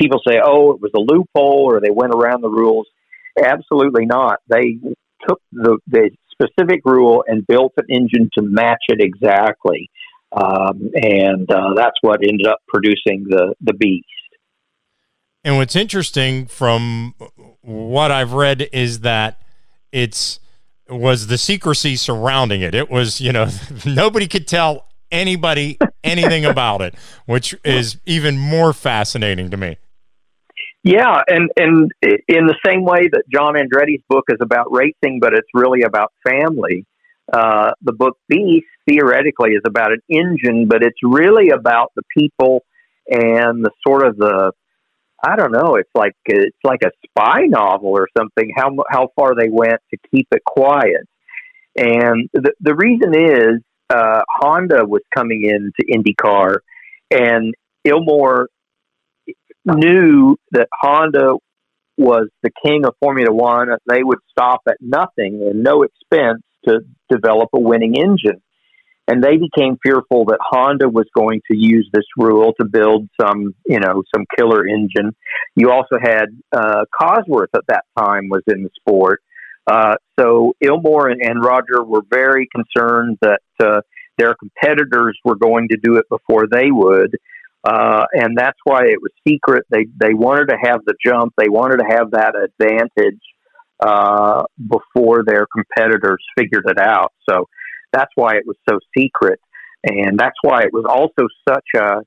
people say, oh, it was a loophole or they went around the rules. Absolutely not. They took the specific rule and built an engine to match it exactly. And that's what ended up producing the Beast. And what's interesting from what I've read is that it was the secrecy surrounding it. It was, nobody could tell anybody anything about it, which is even more fascinating to me. Yeah, and in the same way that John Andretti's book is about racing, but it's really about family, the book Beast theoretically is about an engine, but it's really about the people and the sort of the, I don't know, it's like a spy novel or something, how far they went to keep it quiet. And the reason is Honda was coming into IndyCar, and Ilmor knew that Honda was the king of Formula One. They would stop at nothing and no expense to develop a winning engine. And they became fearful that Honda was going to use this rule to build some killer engine. You also had Cosworth at that time was in the sport. So Ilmor and Roger were very concerned that their competitors were going to do it before they would. And that's why it was secret. They wanted to have the jump. They wanted to have that advantage before their competitors figured it out. So that's why it was so secret. And that's why it was also such a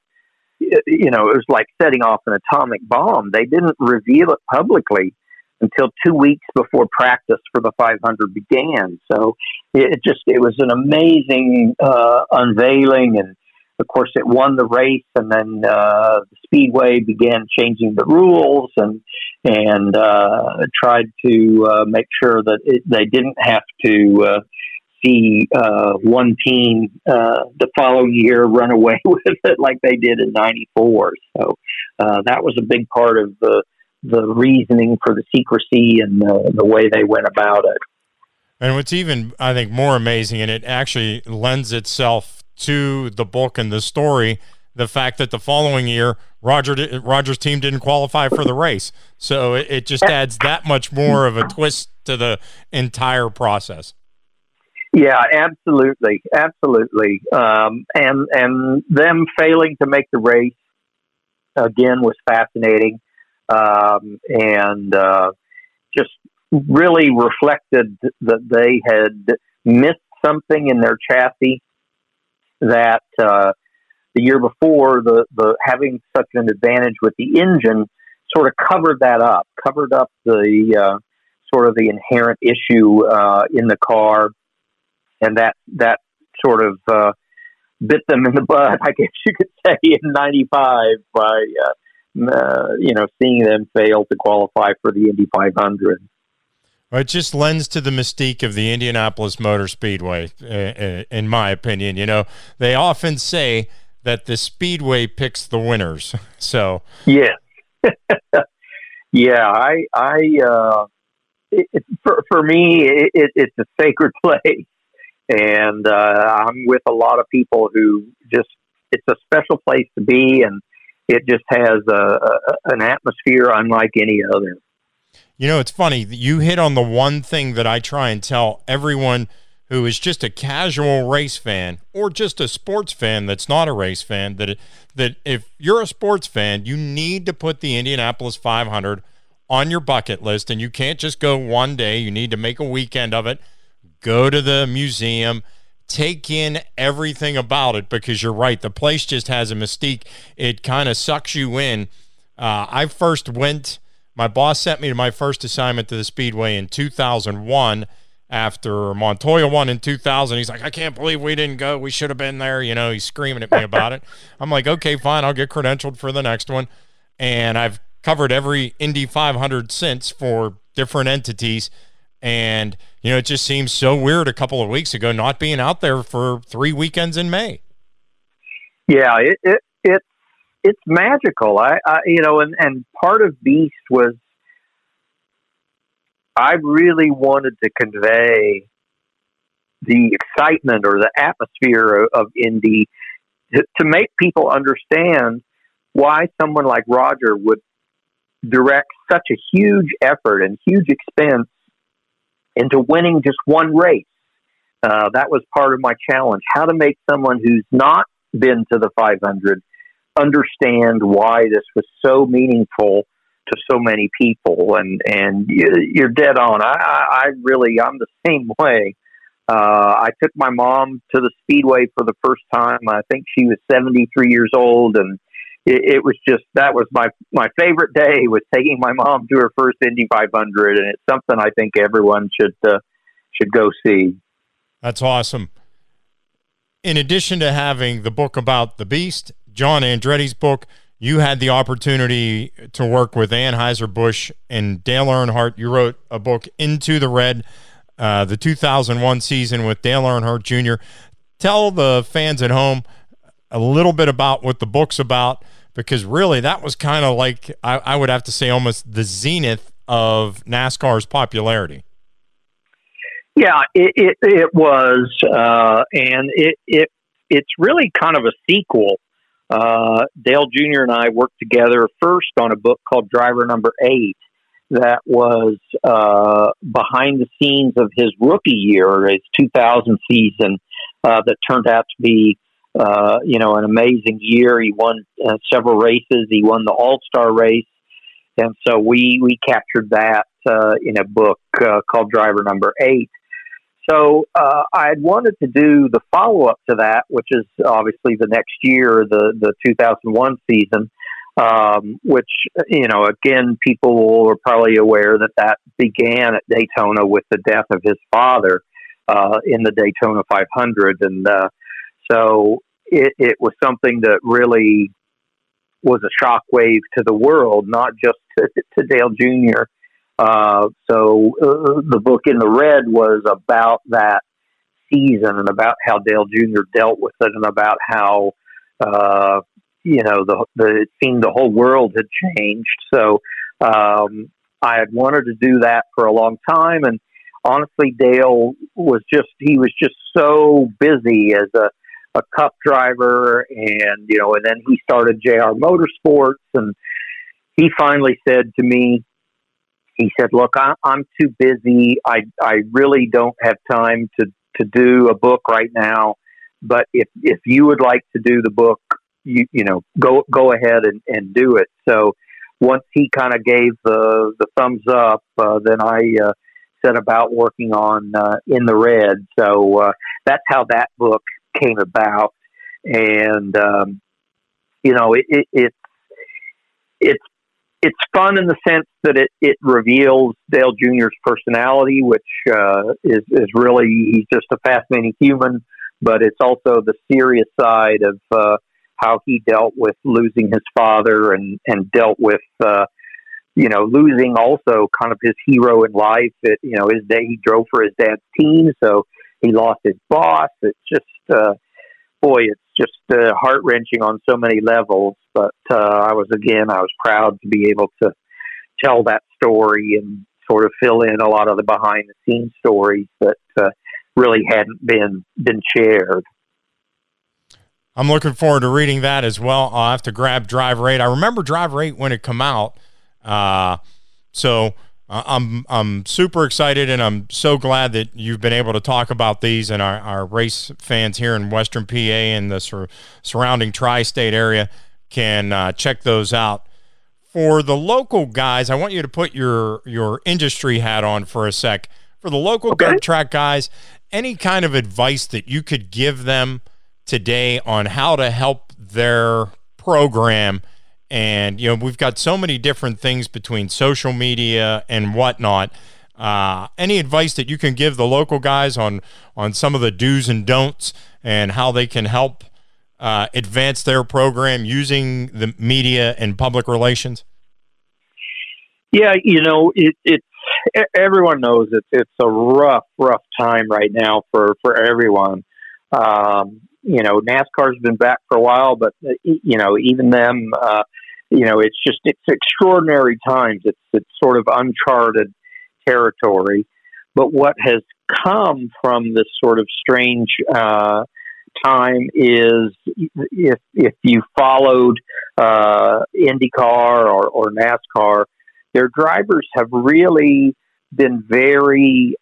you know, it was like setting off an atomic bomb. They didn't reveal it publicly until 2 weeks before practice for the 500 began. So it was an amazing unveiling. And of course it won the race, and then the Speedway began changing the rules and tried to make sure that they didn't have to see one team the following year run away with it like they did in 94. So that was a big part of the reasoning for the secrecy and the way they went about it. And what's even, I think, more amazing, and it actually lends itself to the book and the story, the fact that the following year, Roger's team didn't qualify for the race. So it just adds that much more of a twist to the entire process. Yeah, absolutely. Absolutely. And them failing to make the race again was fascinating. And just really reflected that they had missed something in their chassis that the year before, the having such an advantage with the engine sort of covered up the sort of the inherent issue in the car, and that sort of bit them in the butt, I guess you could say, in 95 by seeing them fail to qualify for the Indy 500. It just lends to the mystique of the Indianapolis Motor Speedway, in my opinion. You know, they often say that the Speedway picks the winners. So yeah, yeah. For me, it's a sacred place, and I'm with a lot of people who just, it's a special place to be, and it just has an atmosphere unlike any other. You know, it's funny. You hit on the one thing that I try and tell everyone who is just a casual race fan or just a sports fan that's not a race fan, that if you're a sports fan, you need to put the Indianapolis 500 on your bucket list, and you can't just go one day. You need to make a weekend of it. Go to the museum. Take in everything about it, because you're right. The place just has a mystique. It kind of sucks you in. My boss sent me to my first assignment to the Speedway in 2001 after Montoya won in 2000. He's like, I can't believe we didn't go. We should have been there. You know, he's screaming at me about it. I'm like, okay, fine. I'll get credentialed for the next one. And I've covered every Indy 500 since for different entities. And, you know, it just seems so weird a couple of weeks ago not being out there for 3 weekends in May. Yeah, it's magical. I you know, and part of Beast was I really wanted to convey the excitement or the atmosphere of Indy to make people understand why someone like Roger would direct such a huge effort and huge expense into winning just one race. That was part of my challenge, how to make someone who's not been to the 500 understand why this was so meaningful to so many people. And you're dead on. I'm the same way. I took my mom to the Speedway for the first time. I think she was 73 years old, and it was just, that was my favorite day, was taking my mom to her first Indy 500, and it's something I think everyone should go see. That's awesome. In addition to having the book about the Beast, John Andretti's book, you had the opportunity to work with Anheuser-Busch and Dale Earnhardt. You wrote a book, Into the Red, the 2001 season with Dale Earnhardt Jr. Tell the fans at home a little bit about what the book's about, because really that was kind of like, I would have to say, almost the zenith of NASCAR's popularity. Yeah, it was, and it's really kind of a sequel. Dale Jr. and I worked together first on a book called Driver No. 8 that was behind the scenes of his rookie year, his 2000 season, that turned out to be an amazing year. He won several races. He won the All-Star race. And so we captured that in a book called Driver No. 8. So I had wanted to do the follow-up to that, which is obviously the next year, the 2001 season, which, you know, again, people are probably aware that that began at Daytona with the death of his father in the Daytona 500. And so it was something that really was a shockwave to the world, not just to Dale Jr. So the book In the Red was about that season and about how Dale Jr. dealt with it and about how, you know, it seemed the whole world had changed. So I had wanted to do that for a long time. And honestly, Dale was just so busy as a cup driver. And, you know, and then he started JR Motorsports. And he finally said to me, he said, look, I'm too busy. I really don't have time to do a book right now. But if you would like to do the book, you know, go ahead and do it. So once he kind of gave the thumbs up, then I set about working on In the Red. So that's how that book came about. And, you know, it's fun in the sense that it reveals Dale Jr.'s personality, which is really, he's just a fascinating human, but it's also the serious side of how he dealt with losing his father and dealt with, you know, losing also kind of his hero in life. You know, his day he drove for his dad's team, so he lost his boss. It's just, boy, it's just heart-wrenching on so many levels. But I was proud to be able to tell that story and sort of fill in a lot of the behind-the-scenes stories that really hadn't been shared. I'm looking forward to reading that as well. I'll have to grab Driver 8. I remember Driver 8 when it come out. So I'm super excited, and I'm so glad that you've been able to talk about these and our race fans here in Western PA and the surrounding tri-state area can check those out. For the local guys, I want you to put your industry hat on for a sec. For the local dirt track guys, any kind of advice that you could give them today on how to help their program? And, you know, we've got so many different things between social media and whatnot. Any advice that you can give the local guys on some of the do's and don'ts and how they can help advance their program using the media and public relations? Yeah, you know, everyone knows it's a rough time right now for everyone. You know, NASCAR's been back for a while, but, you know, even them, you know, it's extraordinary times. It's sort of uncharted territory. But what has come from this sort of strange time is if you followed IndyCar or NASCAR, their drivers have really been very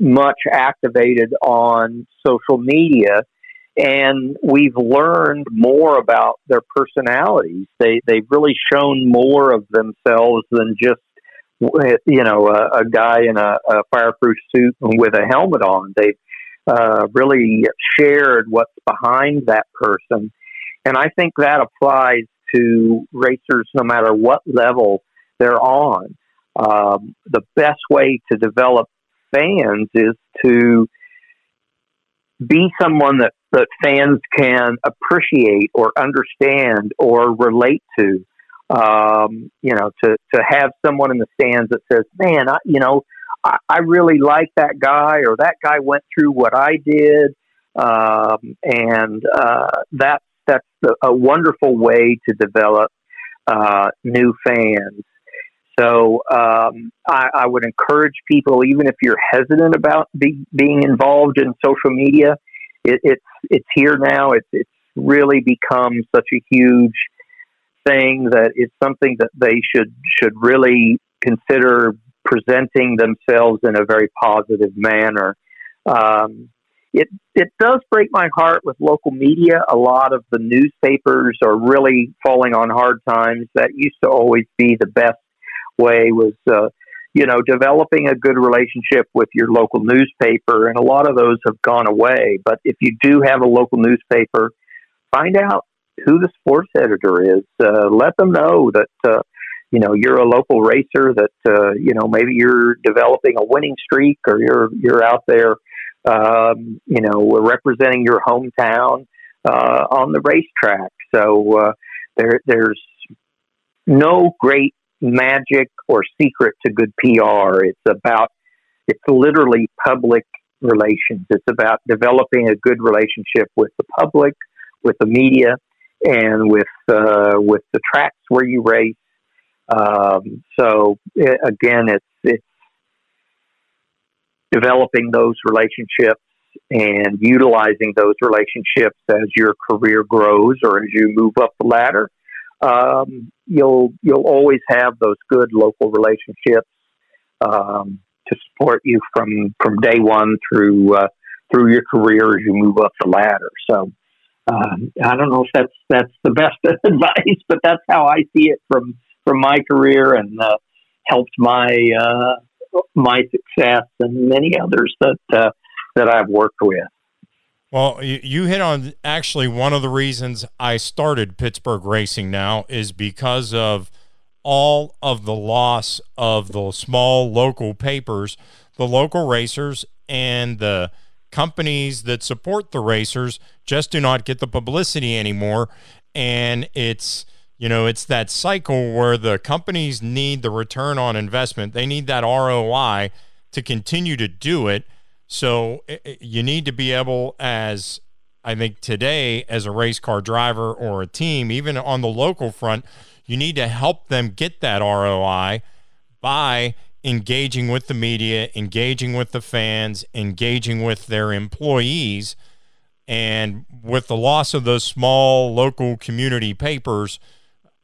much activated on social media. And we've learned more about their personalities. They've really shown more of themselves than just, you know, a guy in a fireproof suit with a helmet on. They've really shared what's behind that person. And I think that applies to racers no matter what level they're on. The best way to develop fans is to be someone that fans can appreciate or understand or relate to. You know, to have someone in the stands that says, man, I really like that guy, or that guy went through what I did. That's a wonderful way to develop new fans. So I would encourage people, even if you're hesitant about being involved in social media, it's here now. It's really become such a huge thing that it's something that they should really consider presenting themselves in a very positive manner. It does break my heart with local media. A lot of the newspapers are really falling on hard times. That used to always be the best way was you know, developing a good relationship with your local newspaper, and a lot of those have gone away. But if you do have a local newspaper, find out who the sports editor is. Let them know that, you know, you're a local racer, that, you know, maybe you're developing a winning streak, or you're out there, you know, representing your hometown on the racetrack. So there's no great magic or secret to good PR. It's literally public relations. It's about developing a good relationship with the public, with the media, and with the tracks where you race. So again, it's developing those relationships and utilizing those relationships as your career grows or as you move up the ladder. You'll always have those good local relationships to support you from day one through your career as you move up the ladder. So I don't know if that's the best advice, but that's how I see it from my career, and helped my success and many others that I've worked with. Well, you hit on actually one of the reasons I started Pittsburgh Racing now is because of all of the loss of the small local papers, the local racers, and the companies that support the racers just do not get the publicity anymore. And it's, you know, it's that cycle where the companies need the return on investment. They need that ROI to continue to do it. So you need to be able, as I think today, as a race car driver or a team, even on the local front, you need to help them get that ROI by engaging with the media, engaging with the fans, engaging with their employees. And with the loss of those small local community papers,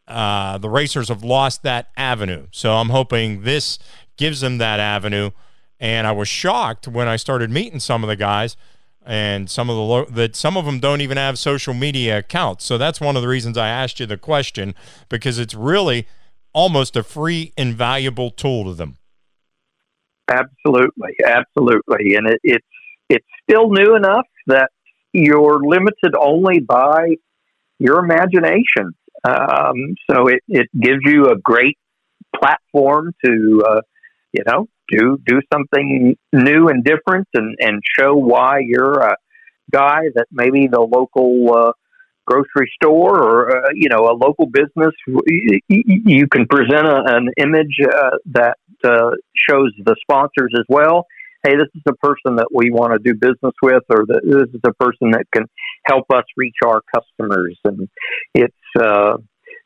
the racers have lost that avenue. So I'm hoping this gives them that avenue. And I was shocked when I started meeting some of the guys, and that some of them don't even have social media accounts. So that's one of the reasons I asked you the question, because it's really almost a free, invaluable tool to them. Absolutely, absolutely, and it's still new enough that you're limited only by your imagination. So it gives you a great platform to, you know, do something new and different, and show why you're a guy that maybe the local grocery store or, you know, a local business, you can present an image that shows the sponsors as well. Hey, this is the person that we want to do business with, or this is the person that can help us reach our customers. And it's,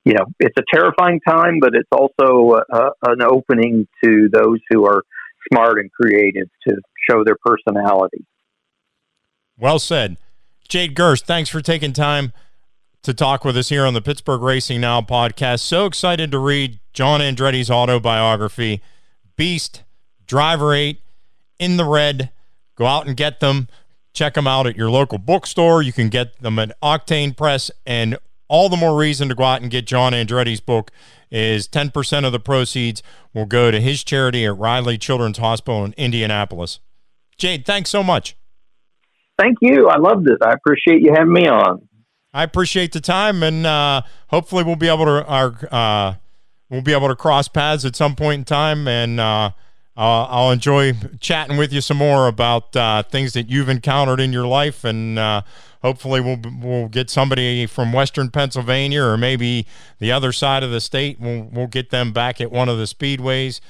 you know, it's a terrifying time, but it's also an opening to those who are smart and creative to show their personality. Well said. Jade Gurss, thanks for taking time to talk with us here on the Pittsburgh Racing Now podcast. So excited to read John Andretti's autobiography, Beast, Driver 8, In the Red. Go out and get them. Check them out at your local bookstore. You can get them at Octane Press, and all the more reason to go out and get John Andretti's book. Is 10% of the proceeds will go to his charity at Riley Children's Hospital in Indianapolis. Jade, thanks so much. Thank you. I loved it. I appreciate you having me on. I appreciate the time, and hopefully we'll be able to cross paths at some point in time, and I'll enjoy chatting with you some more about things that you've encountered in your life, and hopefully we'll get somebody from Western Pennsylvania or maybe the other side of the state. We'll get them back at one of the speedways.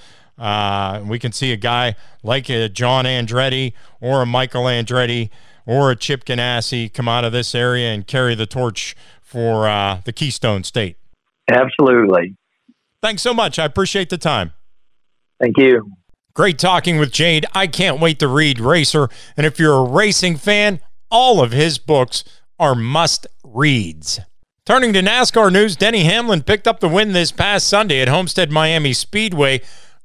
We can see a guy like a John Andretti or a Michael Andretti or a Chip Ganassi come out of this area and carry the torch for the Keystone State. Absolutely. Thanks so much. I appreciate the time. Thank you. Great talking with Jade. I can't wait to read Racer. And if you're a racing fan, all of his books are must-reads. Turning to NASCAR news, Denny Hamlin picked up the win this past Sunday at Homestead Miami Speedway.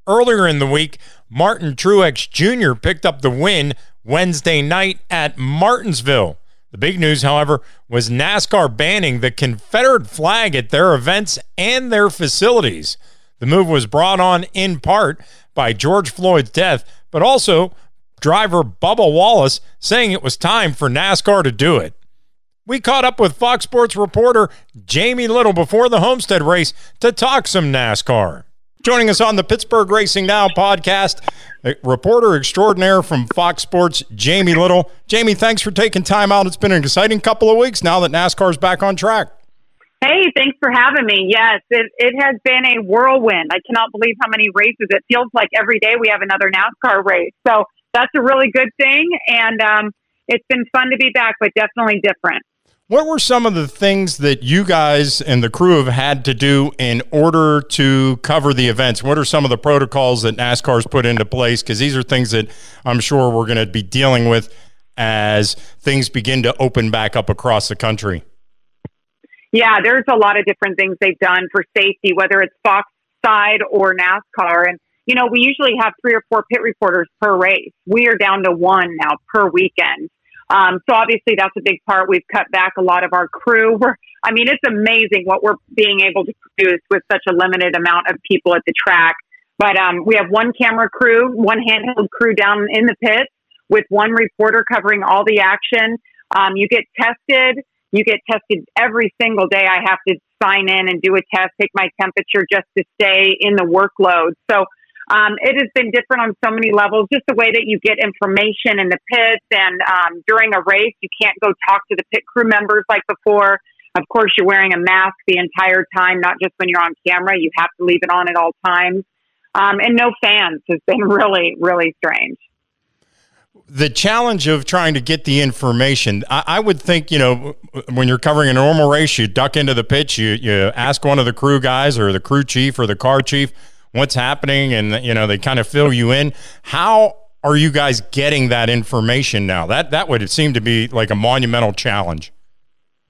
Earlier in the week, Martin Truex Jr. picked up the win Wednesday night at Martinsville. The big news, however, was NASCAR banning the Confederate flag at their events and their facilities. The move was brought on in part by George Floyd's death, but also driver Bubba Wallace saying it was time for NASCAR to do it. We caught up with Fox Sports reporter Jamie Little before the Homestead race to talk some NASCAR. Joining us on the Pittsburgh Racing Now podcast, reporter extraordinaire from Fox Sports, Jamie Little. Jamie, thanks for taking time out. It's been an exciting couple of weeks now that NASCAR's back on track. Hey, thanks for having me. Yes, it has been a whirlwind. I cannot believe how many races. It feels like every day we have another NASCAR race. So that's a really good thing, and it's been fun to be back, but definitely different. What were some of the things that you guys and the crew have had to do in order to cover the events? What are some of the protocols that NASCAR's put into place? Because these are things that I'm sure we're going to be dealing with as things begin to open back up across the country. Yeah, there's a lot of different things they've done for safety, whether it's Fox side or NASCAR. And, you know, we usually have 3 or 4 pit reporters per race. We are down to 1 now per weekend. So obviously that's a big part. We've cut back a lot of our crew. It's amazing what we're being able to produce with such a limited amount of people at the track. But we have 1 camera crew, 1 handheld crew down in the pits with 1 reporter covering all the action. You get tested. You get tested every single day. I have to sign in and do a test, take my temperature just to stay in the workload. So it has been different on so many levels, just the way that you get information in the pits, and during a race, you can't go talk to the pit crew members like before. Of course, you're wearing a mask the entire time, not just when you're on camera. You have to leave it on at all times. And no fans has been really, really strange. The challenge of trying to get the information, I would think, you know, when you're covering a normal race, you duck into the pits, you ask one of the crew guys or the crew chief or the car chief what's happening, and, you know, they kind of fill you in. How are you guys getting that information now? That would seem to be like a monumental challenge.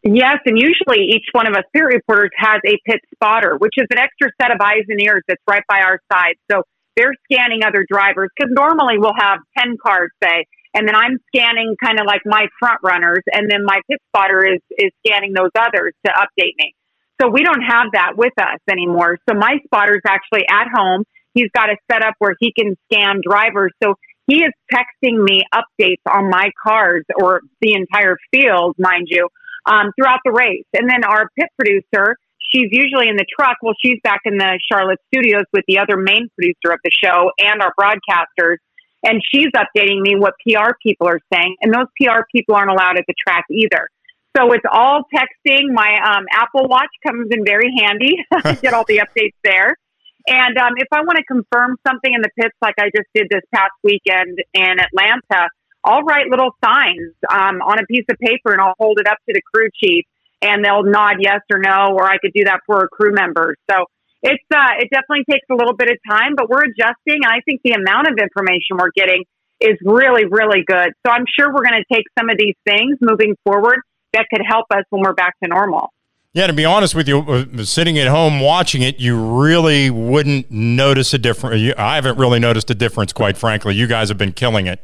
Yes, and usually each one of us pit reporters has a pit spotter, which is an extra set of eyes and ears that's right by our side. So they're scanning other drivers, because normally we'll have 10 cars, say, and then I'm scanning kind of like my front runners, and then my pit spotter is scanning those others to update me. So we don't have that with us anymore. So my spotter's actually at home. He's got a setup where he can scan drivers. So he is texting me updates on my cars, or the entire field, mind you, throughout the race. And then our pit producer, she's usually in the truck. Well, she's back in the Charlotte studios with the other main producer of the show and our broadcasters. And she's updating me what PR people are saying. And those PR people aren't allowed at the track either. So it's all texting. My Apple Watch comes in very handy. I get all the updates there. And if I want to confirm something in the pits, like I just did this past weekend in Atlanta, I'll write little signs on a piece of paper, and I'll hold it up to the crew chief, and they'll nod yes or no, or I could do that for a crew member. So it's it definitely takes a little bit of time, but we're adjusting. And I think the amount of information we're getting is really, really good. So I'm sure we're going to take some of these things moving forward that could help us when we're back to normal. Yeah, to be honest with you, sitting at home watching it, you really wouldn't notice a difference. I haven't really noticed a difference, quite frankly. You guys have been killing it.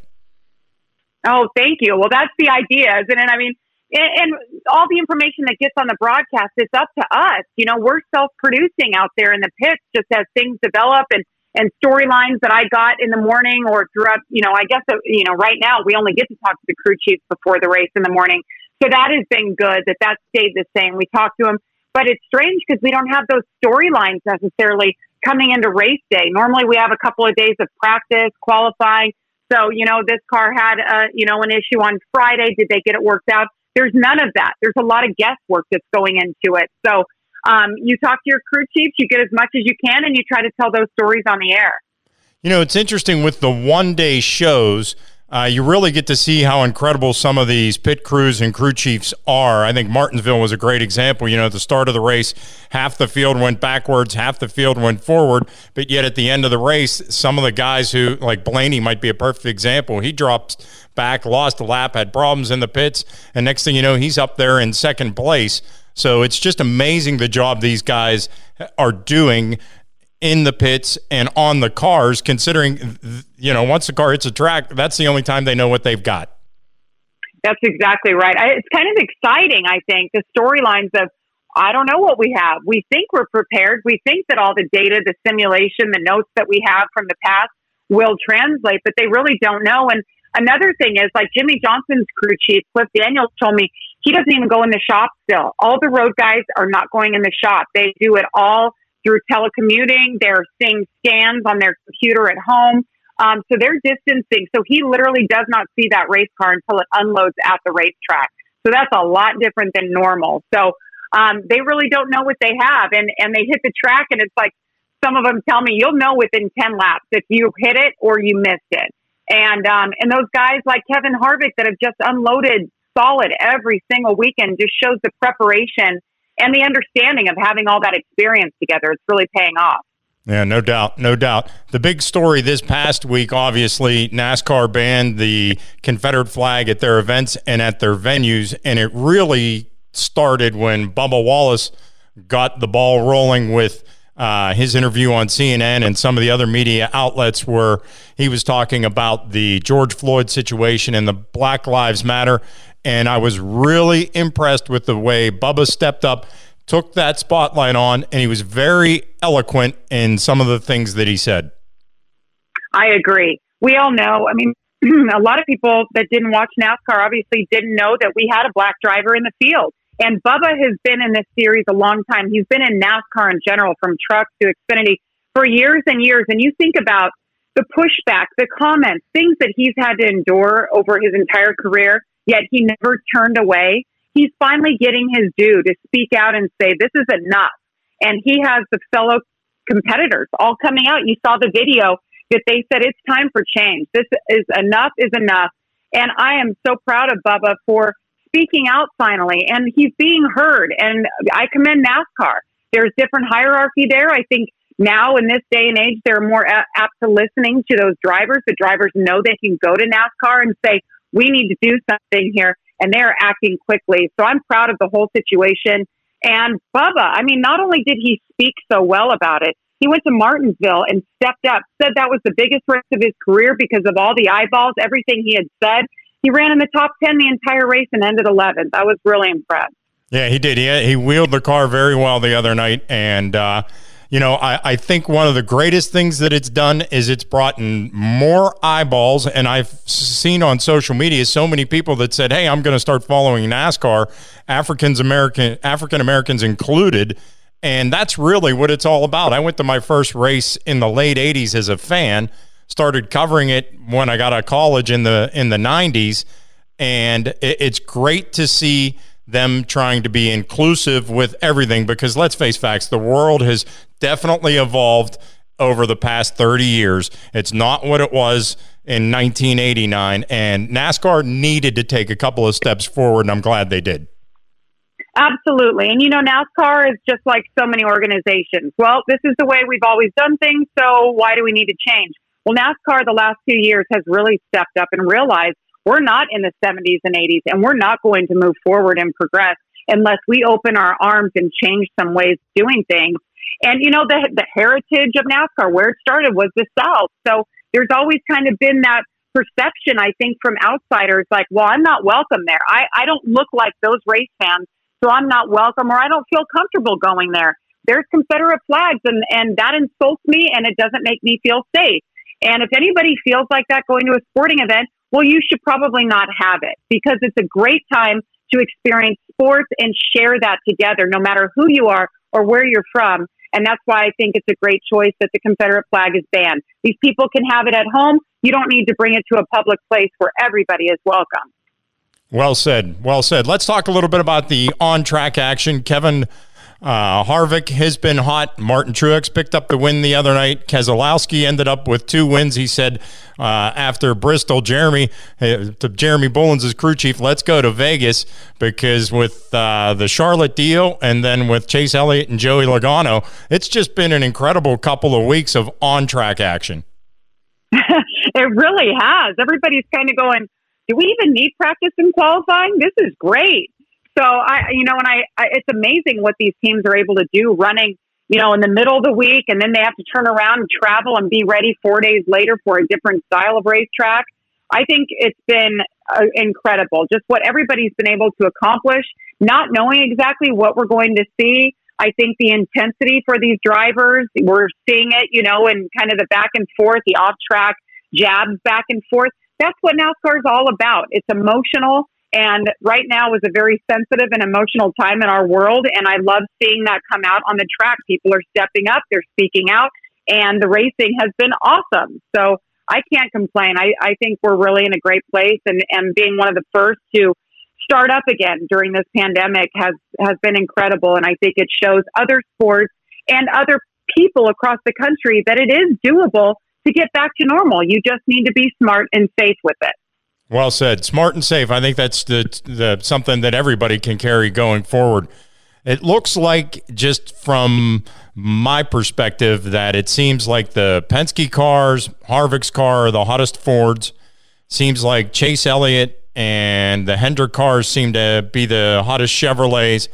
Oh, thank you. Well, that's the idea, isn't it? I mean, and all the information that gets on the broadcast, it's up to us. You know, we're self-producing out there in the pits just as things develop, and storylines that I got in the morning or throughout, you know, I guess, you know, right now we only get to talk to the crew chiefs before the race in the morning. So that has been good that stayed the same. We talked to him, but it's strange because we don't have those storylines necessarily coming into race day. Normally we have a couple of days of practice, qualifying. So, you know, this car had, an issue on Friday. Did they get it worked out? There's none of that. There's a lot of guesswork that's going into it. So you talk to your crew chiefs, you get as much as you can, and you try to tell those stories on the air. You know, it's interesting with the one-day shows, you really get to see how incredible some of these pit crews and crew chiefs are. I think Martinsville was a great example. You know, at the start of the race, half the field went backwards, half the field went forward, but yet at the end of the race, some of the guys who, like Blaney might be a perfect example, he dropped back, lost a lap, had problems in the pits, and next thing you know, he's up there in second place. So it's just amazing the job these guys are doing in the pits and on the cars, considering, you know, once the car hits a track, that's the only time they know what they've got. That's exactly right. It's kind of exciting, I think, the storylines of I don't know what we have. We think we're prepared. We think that all the data, the simulation, the notes that we have from the past will translate, but they really don't know. And another thing is, like Jimmy Johnson's crew chief, Cliff Daniels, told me he doesn't even go in the shop still. All the road guys are not going in the shop. They do it all through telecommuting. They're seeing scans on their computer at home. So they're distancing. So he literally does not see that race car until it unloads at the racetrack. So that's a lot different than normal. So they really don't know what they have. And they hit the track, and it's like, some of them tell me, you'll know within 10 laps if you hit it or you missed it. And those guys like Kevin Harvick that have just unloaded solid every single weekend just shows the preparation and the understanding of having all that experience together. It's really paying off. Yeah, no doubt, no doubt. The big story this past week, obviously, NASCAR banned the Confederate flag at their events and at their venues, and it really started when Bubba Wallace got the ball rolling with his interview on CNN and some of the other media outlets where he was talking about the George Floyd situation and the Black Lives Matter. And I was really impressed with the way Bubba stepped up, took that spotlight on, and he was very eloquent in some of the things that he said. I agree. We all know. I mean, a lot of people that didn't watch NASCAR obviously didn't know that we had a black driver in the field. And Bubba has been in this series a long time. He's been in NASCAR in general, from trucks to Xfinity, for years and years. And you think about the pushback, the comments, things that he's had to endure over his entire career, yet he never turned away. He's finally getting his due to speak out and say, this is enough. And he has the fellow competitors all coming out. You saw the video that they said, it's time for change. This is enough is enough. And I am so proud of Bubba for speaking out finally, and he's being heard. And I commend NASCAR. There's different hierarchy there. I think now in this day and age, they're more apt to listening to those drivers. The drivers know they can go to NASCAR and say, we need to do something here. And they're acting quickly. So I'm proud of the whole situation. And Bubba, I mean, not only did he speak so well about it, he went to Martinsville and stepped up, said that was the biggest race of his career because of all the eyeballs, everything he had said. He ran in the top 10 the entire race and ended 11th. I was really impressed. Yeah, he did. He wheeled the car very well the other night. And, you know, I think one of the greatest things that it's done is it's brought in more eyeballs. And I've seen on social media so many people that said, hey, I'm going to start following NASCAR, African Americans included. And that's really what it's all about. I went to my first race in the late 80s as a fan. Started covering it when I got out of college in the 90s, and it's great to see them trying to be inclusive with everything, because let's face facts, the world has definitely evolved over the past 30 years. It's not what it was in 1989, and NASCAR needed to take a couple of steps forward, and I'm glad they did. Absolutely. And, you know, NASCAR is just like so many organizations. Well, this is the way we've always done things, so why do we need to change? Well, NASCAR the last 2 years has really stepped up and realized we're not in the 70s and 80s, and we're not going to move forward and progress unless we open our arms and change some ways of doing things. And, you know, the heritage of NASCAR, where it started, was the South. So there's always kind of been that perception, I think, from outsiders, like, well, I'm not welcome there. I don't look like those race fans, so I'm not welcome, or I don't feel comfortable going there. There's Confederate flags, and that insults me, and it doesn't make me feel safe. And if anybody feels like that going to a sporting event, well, you should probably not have it, because it's a great time to experience sports and share that together, no matter who you are or where you're from. And that's why I think it's a great choice that the Confederate flag is banned. These people can have it at home. You don't need to bring it to a public place where everybody is welcome. Well said. Well said. Let's talk a little bit about the on-track action. Kevin Harvick has been hot. Martin Truex picked up the win the other night. Keselowski ended up with 2 wins. He said after Bristol, Jeremy Bullins' crew chief, let's go to Vegas, because with the Charlotte deal and then with Chase Elliott and Joey Logano, it's just been an incredible couple of weeks of on-track action. It really has. Everybody's kind of going, do we even need practice in qualifying? This is great. So, it's amazing what these teams are able to do running, you know, in the middle of the week, and then they have to turn around and travel and be ready 4 days later for a different style of racetrack. I think it's been incredible. Just what everybody's been able to accomplish, not knowing exactly what we're going to see. I think the intensity for these drivers, we're seeing it, you know, and kind of the back and forth, the off track jabs back and forth. That's what NASCAR is all about. It's emotional. And right now is a very sensitive and emotional time in our world. And I love seeing that come out on the track. People are stepping up, they're speaking out, and the racing has been awesome. So I can't complain. I think we're really in a great place, and being one of the first to start up again during this pandemic has been incredible. And I think it shows other sports and other people across the country that it is doable to get back to normal. You just need to be smart and safe with it. Well said. Smart and safe. I think that's the something that everybody can carry going forward. It looks like, just from my perspective, that it seems like the Penske cars, Harvick's car, the hottest Fords, seems like Chase Elliott and the Hendrick cars seem to be the hottest Chevrolets,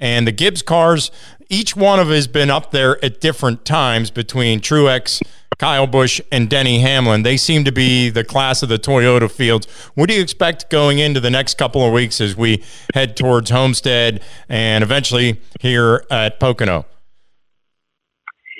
and the Gibbs cars, each one of has been up there at different times between Truex, Kyle Busch, and Denny Hamlin. They seem to be the class of the Toyota fields. What do you expect going into the next couple of weeks as we head towards Homestead and eventually here at Pocono?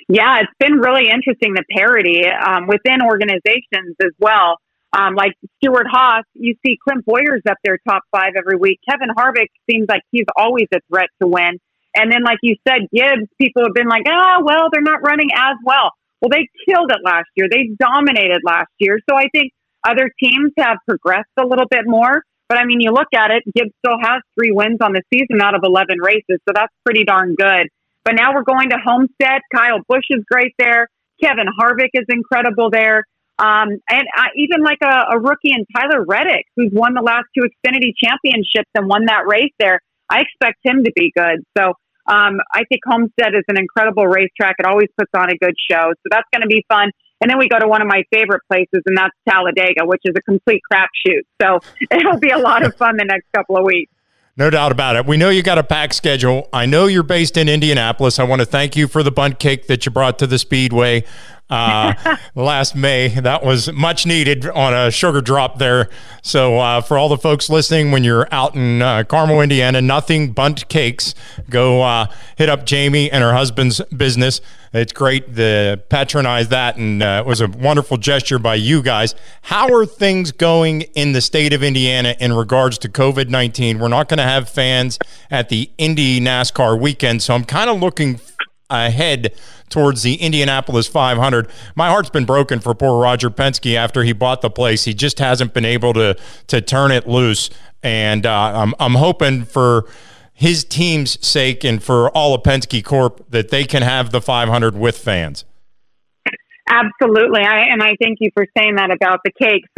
Yeah, it's been really interesting, the parity within organizations as well. Like Stuart Haas, you see Clint Boyer's up there top five every week. Kevin Harvick seems like he's always a threat to win. And then, like you said, Gibbs, people have been like, well, they're not running as well. Well, they killed it last year. They dominated last year. So I think other teams have progressed a little bit more. But, I mean, you look at it, Gibbs still has 3 wins on the season out of 11 races, so that's pretty darn good. But now we're going to Homestead. Kyle Busch is great there. Kevin Harvick is incredible there. Even like a rookie in Tyler Reddick, who's won the last 2 Xfinity championships and won that race there, I expect him to be good. So I think Homestead is an incredible racetrack. It always puts on a good show. So that's going to be fun. And then we go to one of my favorite places, and that's Talladega, which is a complete crapshoot. So it'll be a lot of fun the next couple of weeks. No doubt about it. We know you got a packed schedule. I know you're based in Indianapolis. I want to thank you for the bundt cake that you brought to the Speedway last May. That was much needed on a sugar drop there. So for all the folks listening, when you're out in Carmel, Indiana, nothing bundt cakes. Go hit up Jamie and her husband's business. It's great to patronize that, and it was a wonderful gesture by you guys. How are things going in the state of Indiana in regards to COVID-19? We're not going to have fans at the Indy NASCAR weekend, so I'm kind of looking ahead towards the Indianapolis 500. My heart's been broken for poor Roger Penske after he bought the place. He just hasn't been able to turn it loose, and I'm hoping for his team's sake and for all of Penske Corp that they can have the 500 with fans. Absolutely. I thank you for saying that about the cakes.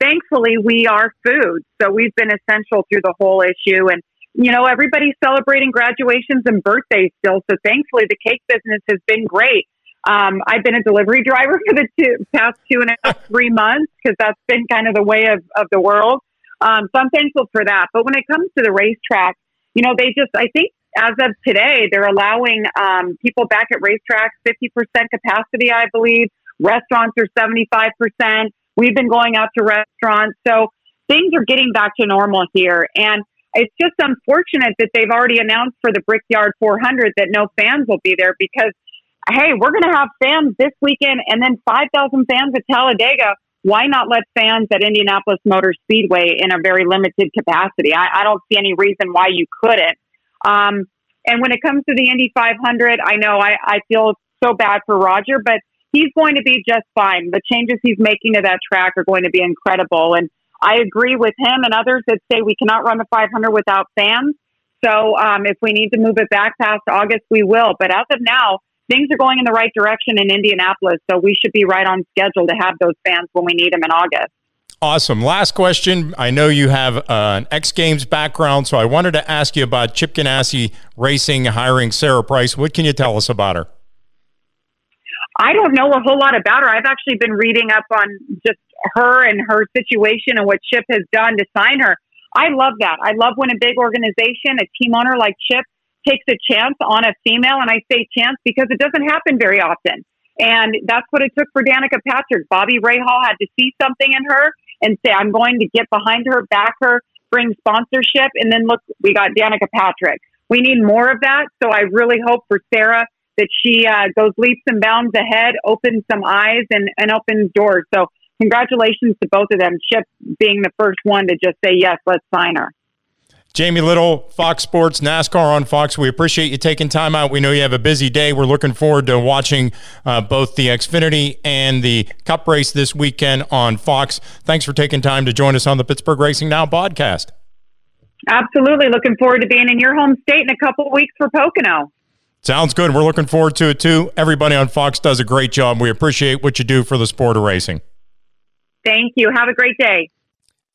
Thankfully, we are food, so we've been essential through the whole issue. And, you know, everybody's celebrating graduations and birthdays still, so thankfully the cake business has been great. I've been a delivery driver for the past 2.5 to 3 months, because that's been kind of the way of the world. So I'm thankful for that. But when it comes to the racetrack, you know, they just, I think as of today, they're allowing people back at racetracks 50% capacity, I believe. Restaurants are 75%. We've been going out to restaurants. So things are getting back to normal here. And it's just unfortunate that they've already announced for the Brickyard 400 that no fans will be there, because, hey, we're going to have fans this weekend and then 5,000 fans at Talladega. Why not let fans at Indianapolis Motor Speedway in a very limited capacity? I don't see any reason why you couldn't. And when it comes to the Indy 500, I know I feel so bad for Roger, but he's going to be just fine. The changes he's making to that track are going to be incredible. And I agree with him and others that say we cannot run the 500 without fans. So if we need to move it back past August, we will. But as of now, things are going in the right direction in Indianapolis, so we should be right on schedule to have those fans when we need them in August. Awesome. Last question. I know you have an X Games background, so I wanted to ask you about Chip Ganassi Racing hiring Sarah Price. What can you tell us about her? I don't know a whole lot about her. I've actually been reading up on just her and her situation and what Chip has done to sign her. I love that. I love when a big organization, a team owner like Chip, takes a chance on a female, and I say chance because it doesn't happen very often. And that's what it took for Danica Patrick. Bobby Rahal had to see something in her and say, I'm going to get behind her, back her, bring sponsorship. And then look, we got Danica Patrick. We need more of that. So I really hope for Sarah that she goes leaps and bounds ahead, opens some eyes and opens doors. So congratulations to both of them, Chip being the first one to just say, yes, let's sign her. Jamie Little, Fox Sports, NASCAR on Fox. We appreciate you taking time out. We know you have a busy day. We're looking forward to watching both the Xfinity and the Cup race this weekend on Fox. Thanks for taking time to join us on the Pittsburgh Racing Now podcast. Absolutely. Looking forward to being in your home state in a couple of weeks for Pocono. Sounds good. We're looking forward to it, too. Everybody on Fox does a great job. We appreciate what you do for the sport of racing. Thank you. Have a great day.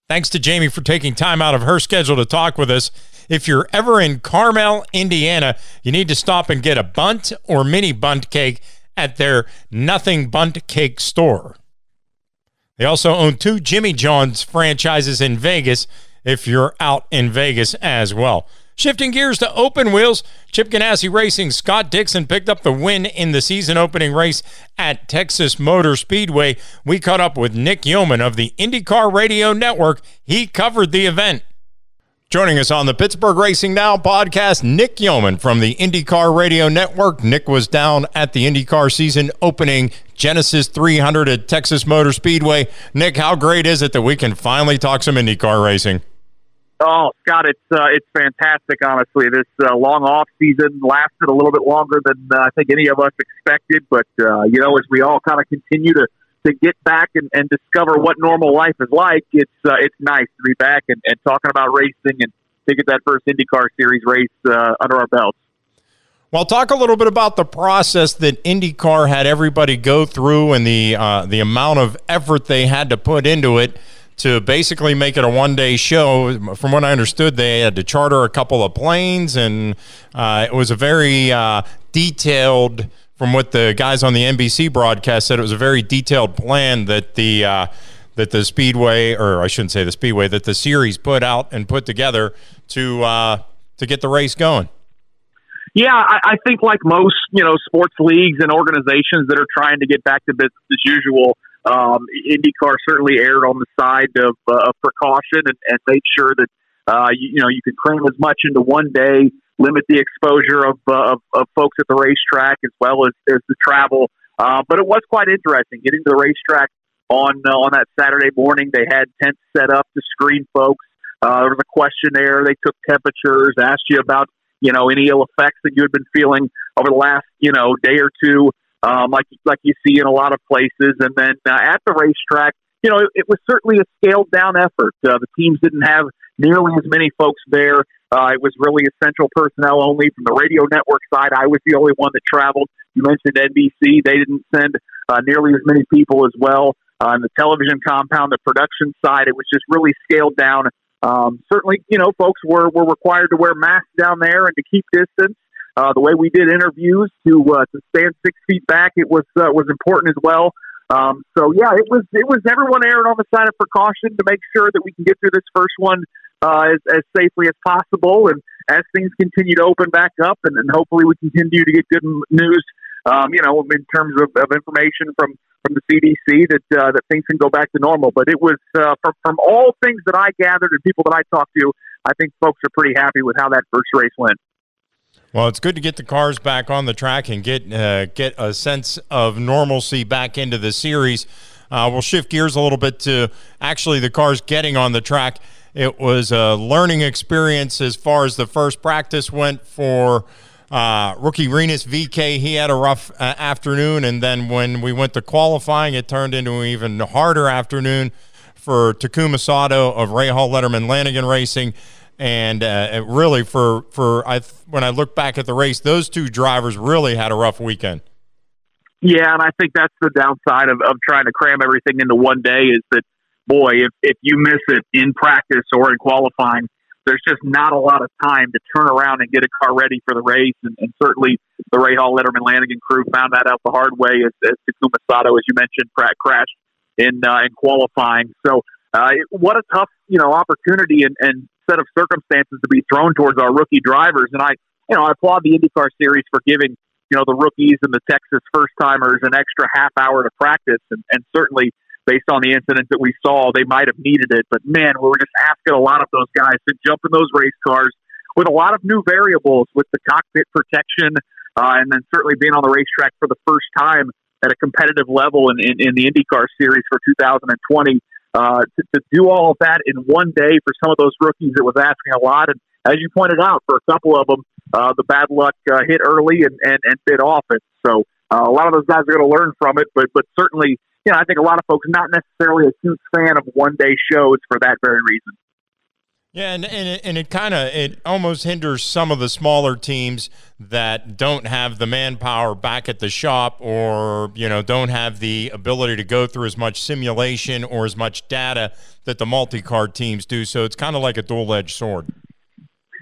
Thanks to Jamie for taking time out of her schedule to talk with us. If you're ever in Carmel, Indiana, you need to stop and get a bunt or mini bunt cake at their Nothing Bunt Cake store. They also own two Jimmy John's franchises in Vegas if you're out in Vegas as well. Shifting gears to open wheels, Chip Ganassi Racing, Scott Dixon picked up the win in the season-opening race at Texas Motor Speedway. We caught up with Nick Yeoman of the IndyCar Radio Network. He covered the event. Joining us on the Pittsburgh Racing Now podcast, Nick Yeoman from the IndyCar Radio Network. Nick was down at the IndyCar season-opening Genesis 300 at Texas Motor Speedway. Nick, how great is it that we can finally talk some IndyCar racing? Oh, Scott, it's fantastic, honestly. This long off season lasted a little bit longer than I think any of us expected. But, you know, as we all kind of continue to get back and discover what normal life is like, it's nice to be back and talking about racing and to get that first IndyCar Series race under our belts. Well, talk a little bit about the process that IndyCar had everybody go through and the amount of effort they had to put into it to basically make it a one-day show. From what I understood, they had to charter a couple of planes, and it was a very detailed, from what the guys on the NBC broadcast said, it was a very detailed plan that the Speedway, or I shouldn't say the Speedway, that the series put out and put together to get the race going. Yeah, I think like most, you know, sports leagues and organizations that are trying to get back to business as usual, IndyCar certainly erred on the side of precaution and made sure that, you can cram as much into one day, limit the exposure of folks at the racetrack as well as the travel. But it was quite interesting getting to the racetrack on that Saturday morning. They had tents set up to screen folks. There was a questionnaire. They took temperatures, asked you about, you know, any ill effects that you had been feeling over the last, you know, day or two. Like you see in a lot of places. And then at the racetrack, you know, it was certainly a scaled-down effort. The teams didn't have nearly as many folks there. It was really essential personnel only. From the radio network side, I was the only one that traveled. You mentioned NBC. They didn't send nearly as many people as well. On the television compound, the production side, it was just really scaled down. Certainly, you know, folks were required to wear masks down there and to keep distance. The way we did interviews to stand 6 feet back, it was important as well. So yeah, it was everyone erred on the side of precaution to make sure that we can get through this first one as safely as possible. And as things continue to open back up, and hopefully we continue to get good news, in terms of information from the CDC that things can go back to normal. But it was from all things that I gathered and people that I talked to, I think folks are pretty happy with how that first race went. Well, it's good to get the cars back on the track and get a sense of normalcy back into the series. We'll shift gears a little bit to actually the cars getting on the track. It was a learning experience as far as the first practice went for rookie Rinus VeeKay. He had a rough afternoon, and then when we went to qualifying, it turned into an even harder afternoon for Takuma Sato of Rahal Letterman Lanigan Racing. And really, when I look back at the race, those two drivers really had a rough weekend. Yeah, and I think that's the downside of trying to cram everything into one day is that, boy, if you miss it in practice or in qualifying, there's just not a lot of time to turn around and get a car ready for the race. And certainly the Rahal Letterman Lanigan crew found that out the hard way as Takuma Sato, as you mentioned, crashed in qualifying. So what a tough, opportunity and set of circumstances to be thrown towards our rookie drivers. And I applaud the IndyCar series for giving you know, the rookies and the Texas first-timers an extra half hour to practice, and certainly based on the incident that we saw, they might have needed it. But, man, we were just asking a lot of those guys to jump in those race cars with a lot of new variables, with the cockpit protection and then certainly being on the racetrack for the first time at a competitive level in the IndyCar Series for 2020. To do all of that in one day for some of those rookies, it was asking a lot. And as you pointed out, for a couple of them, the bad luck hit early and bit off it. So a lot of those guys are going to learn from it. But certainly, you know, I think a lot of folks not necessarily a huge fan of one-day shows for that very reason. Yeah, and it almost hinders some of the smaller teams that don't have the manpower back at the shop, or, you know, don't have the ability to go through as much simulation or as much data that the multi-car teams do. So it's kind of like a dual-edged sword.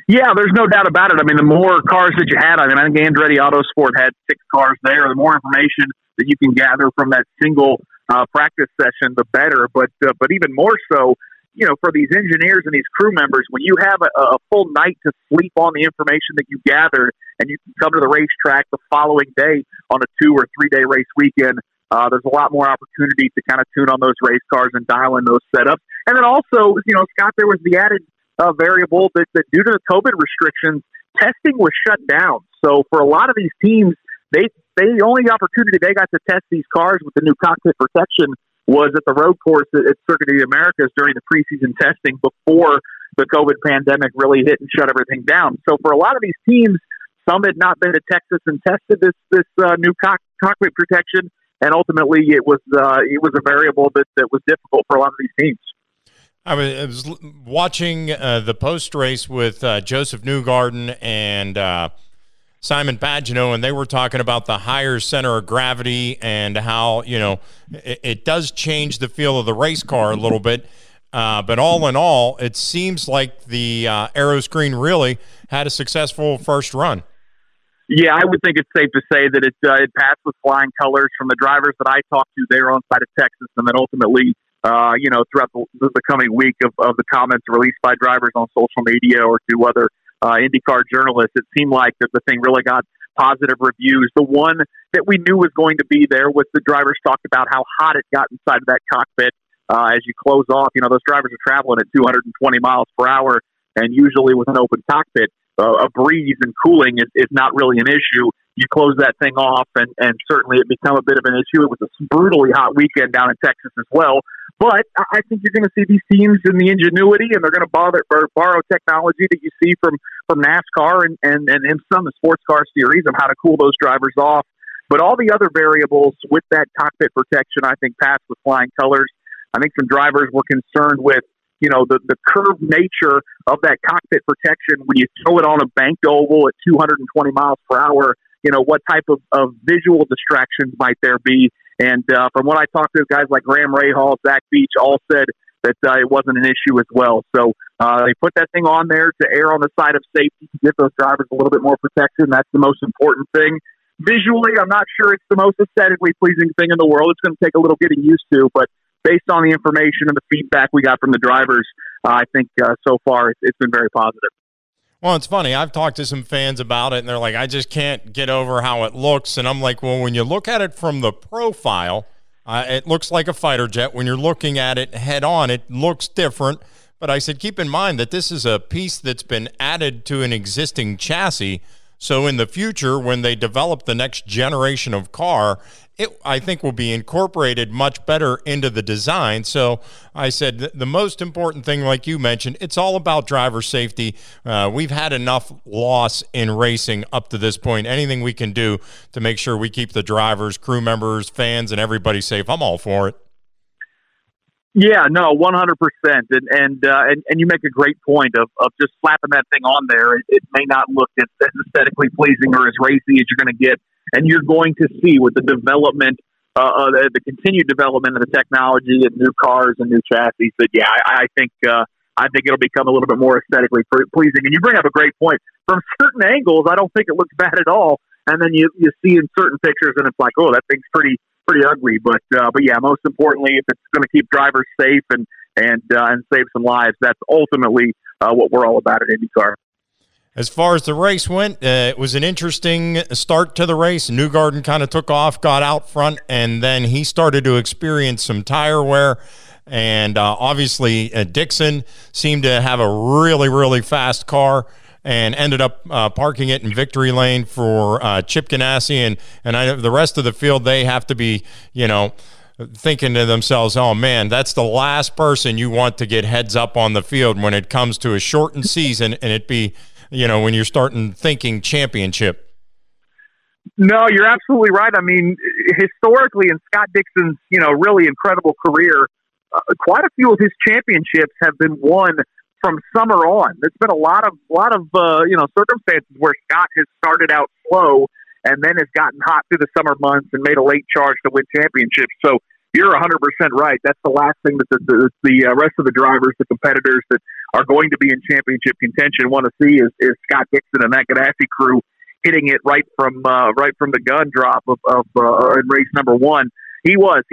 Yeah, there's no doubt about it. I mean, the more cars that you had, I mean, I think Andretti Autosport had 6 cars there. The more information that you can gather from that single practice session, the better. But even more so, you know, for these engineers and these crew members, when you have a full night to sleep on the information that you gathered, and you can come to the racetrack the following day on a 2 or 3 day race weekend, there's a lot more opportunity to kind of tune on those race cars and dial in those setups. And then also, you know, Scott, there was the added variable that due to the COVID restrictions, testing was shut down. So for a lot of these teams, the only opportunity they got to test these cars with the new cockpit protection was at the road course at Circuit of the Americas during the preseason testing before the COVID pandemic really hit and shut everything down. So for a lot of these teams, some had not been to Texas and tested this new cockpit protection, and ultimately it was a variable that was difficult for a lot of these teams. I was watching the post-race with Joseph Newgarden and Simon Pagenaud, and they were talking about the higher center of gravity and how, you know, it does change the feel of the race car a little bit. But all in all, it seems like the aero screen really had a successful first run. Yeah, I would think it's safe to say that it passed with flying colors from the drivers that I talked to. They were on site of Texas, and then ultimately, you know, throughout the coming week of the comments released by drivers on social media or to other IndyCar journalists, it seemed like that the thing really got positive reviews. The one that we knew was going to be there was the drivers talked about how hot it got inside of that cockpit as you close off. You know, those drivers are traveling at 220 miles per hour, and usually with an open cockpit, a breeze and cooling is not really an issue. You close that thing off, and certainly it became a bit of an issue. It was a brutally hot weekend down in Texas as well. But I think you're going to see these teams and the ingenuity, and they're going to borrow technology that you see from NASCAR and in some of the sports car series of how to cool those drivers off. But all the other variables with that cockpit protection, I think, passed with flying colors. I think some drivers were concerned with, you know, the curved nature of that cockpit protection when you throw it on a banked oval at 220 miles per hour. You know, what type of visual distractions might there be? And from what I talked to, guys like Graham Rahal, Zach Beach, all said that it wasn't an issue as well. So they put that thing on there to err on the side of safety, to give those drivers a little bit more protection. That's the most important thing. Visually, I'm not sure it's the most aesthetically pleasing thing in the world. It's going to take a little getting used to, but based on the information and the feedback we got from the drivers, I think so far it's been very positive. Well, it's funny. I've talked to some fans about it, and they're like, I just can't get over how it looks. And I'm like, well, when you look at it from the profile, it looks like a fighter jet. When you're looking at it head on, it looks different. But I said, keep in mind that this is a piece that's been added to an existing chassis. So in the future, when they develop the next generation of car, it, I think, will be incorporated much better into the design. So I said the most important thing, like you mentioned, it's all about driver safety. We've had enough loss in racing up to this point. Anything we can do to make sure we keep the drivers, crew members, fans, and everybody safe, I'm all for it. Yeah, no, 100%. And you make a great point of just slapping that thing on there. It may not look as aesthetically pleasing or as racy as you're going to get. And you're going to see with the development, the continued development of the technology and new cars and new chassis, that yeah, I think it'll become a little bit more aesthetically pleasing. And you bring up a great point. From certain angles, I don't think it looks bad at all. And then you see in certain pictures, and it's like, oh, that thing's pretty ugly. But yeah, most importantly, if it's going to keep drivers safe and save some lives, that's ultimately what we're all about at IndyCar. As far as the race went, it was an interesting start to the race. Newgarden kind of took off, got out front, and then he started to experience some tire wear. And obviously, Dixon seemed to have a really, really fast car and ended up parking it in victory lane for Chip Ganassi. And I, the rest of the field, they have to be, you know, thinking to themselves, oh, man, that's the last person you want to get heads up on the field when it comes to a shortened season and it be, you know, when you're starting thinking championship. No, you're absolutely right. I mean, historically in Scott Dixon's, you know, really incredible career, quite a few of his championships have been won from summer on. There's been a lot of circumstances where Scott has started out slow and then has gotten hot through the summer months and made a late charge to win championships. So you're 100% right. That's the last thing that the rest of the drivers, the competitors that are going to be in championship contention want to see is Scott Dixon and that Ganassi crew hitting it right from the gun drop of in race number one. He was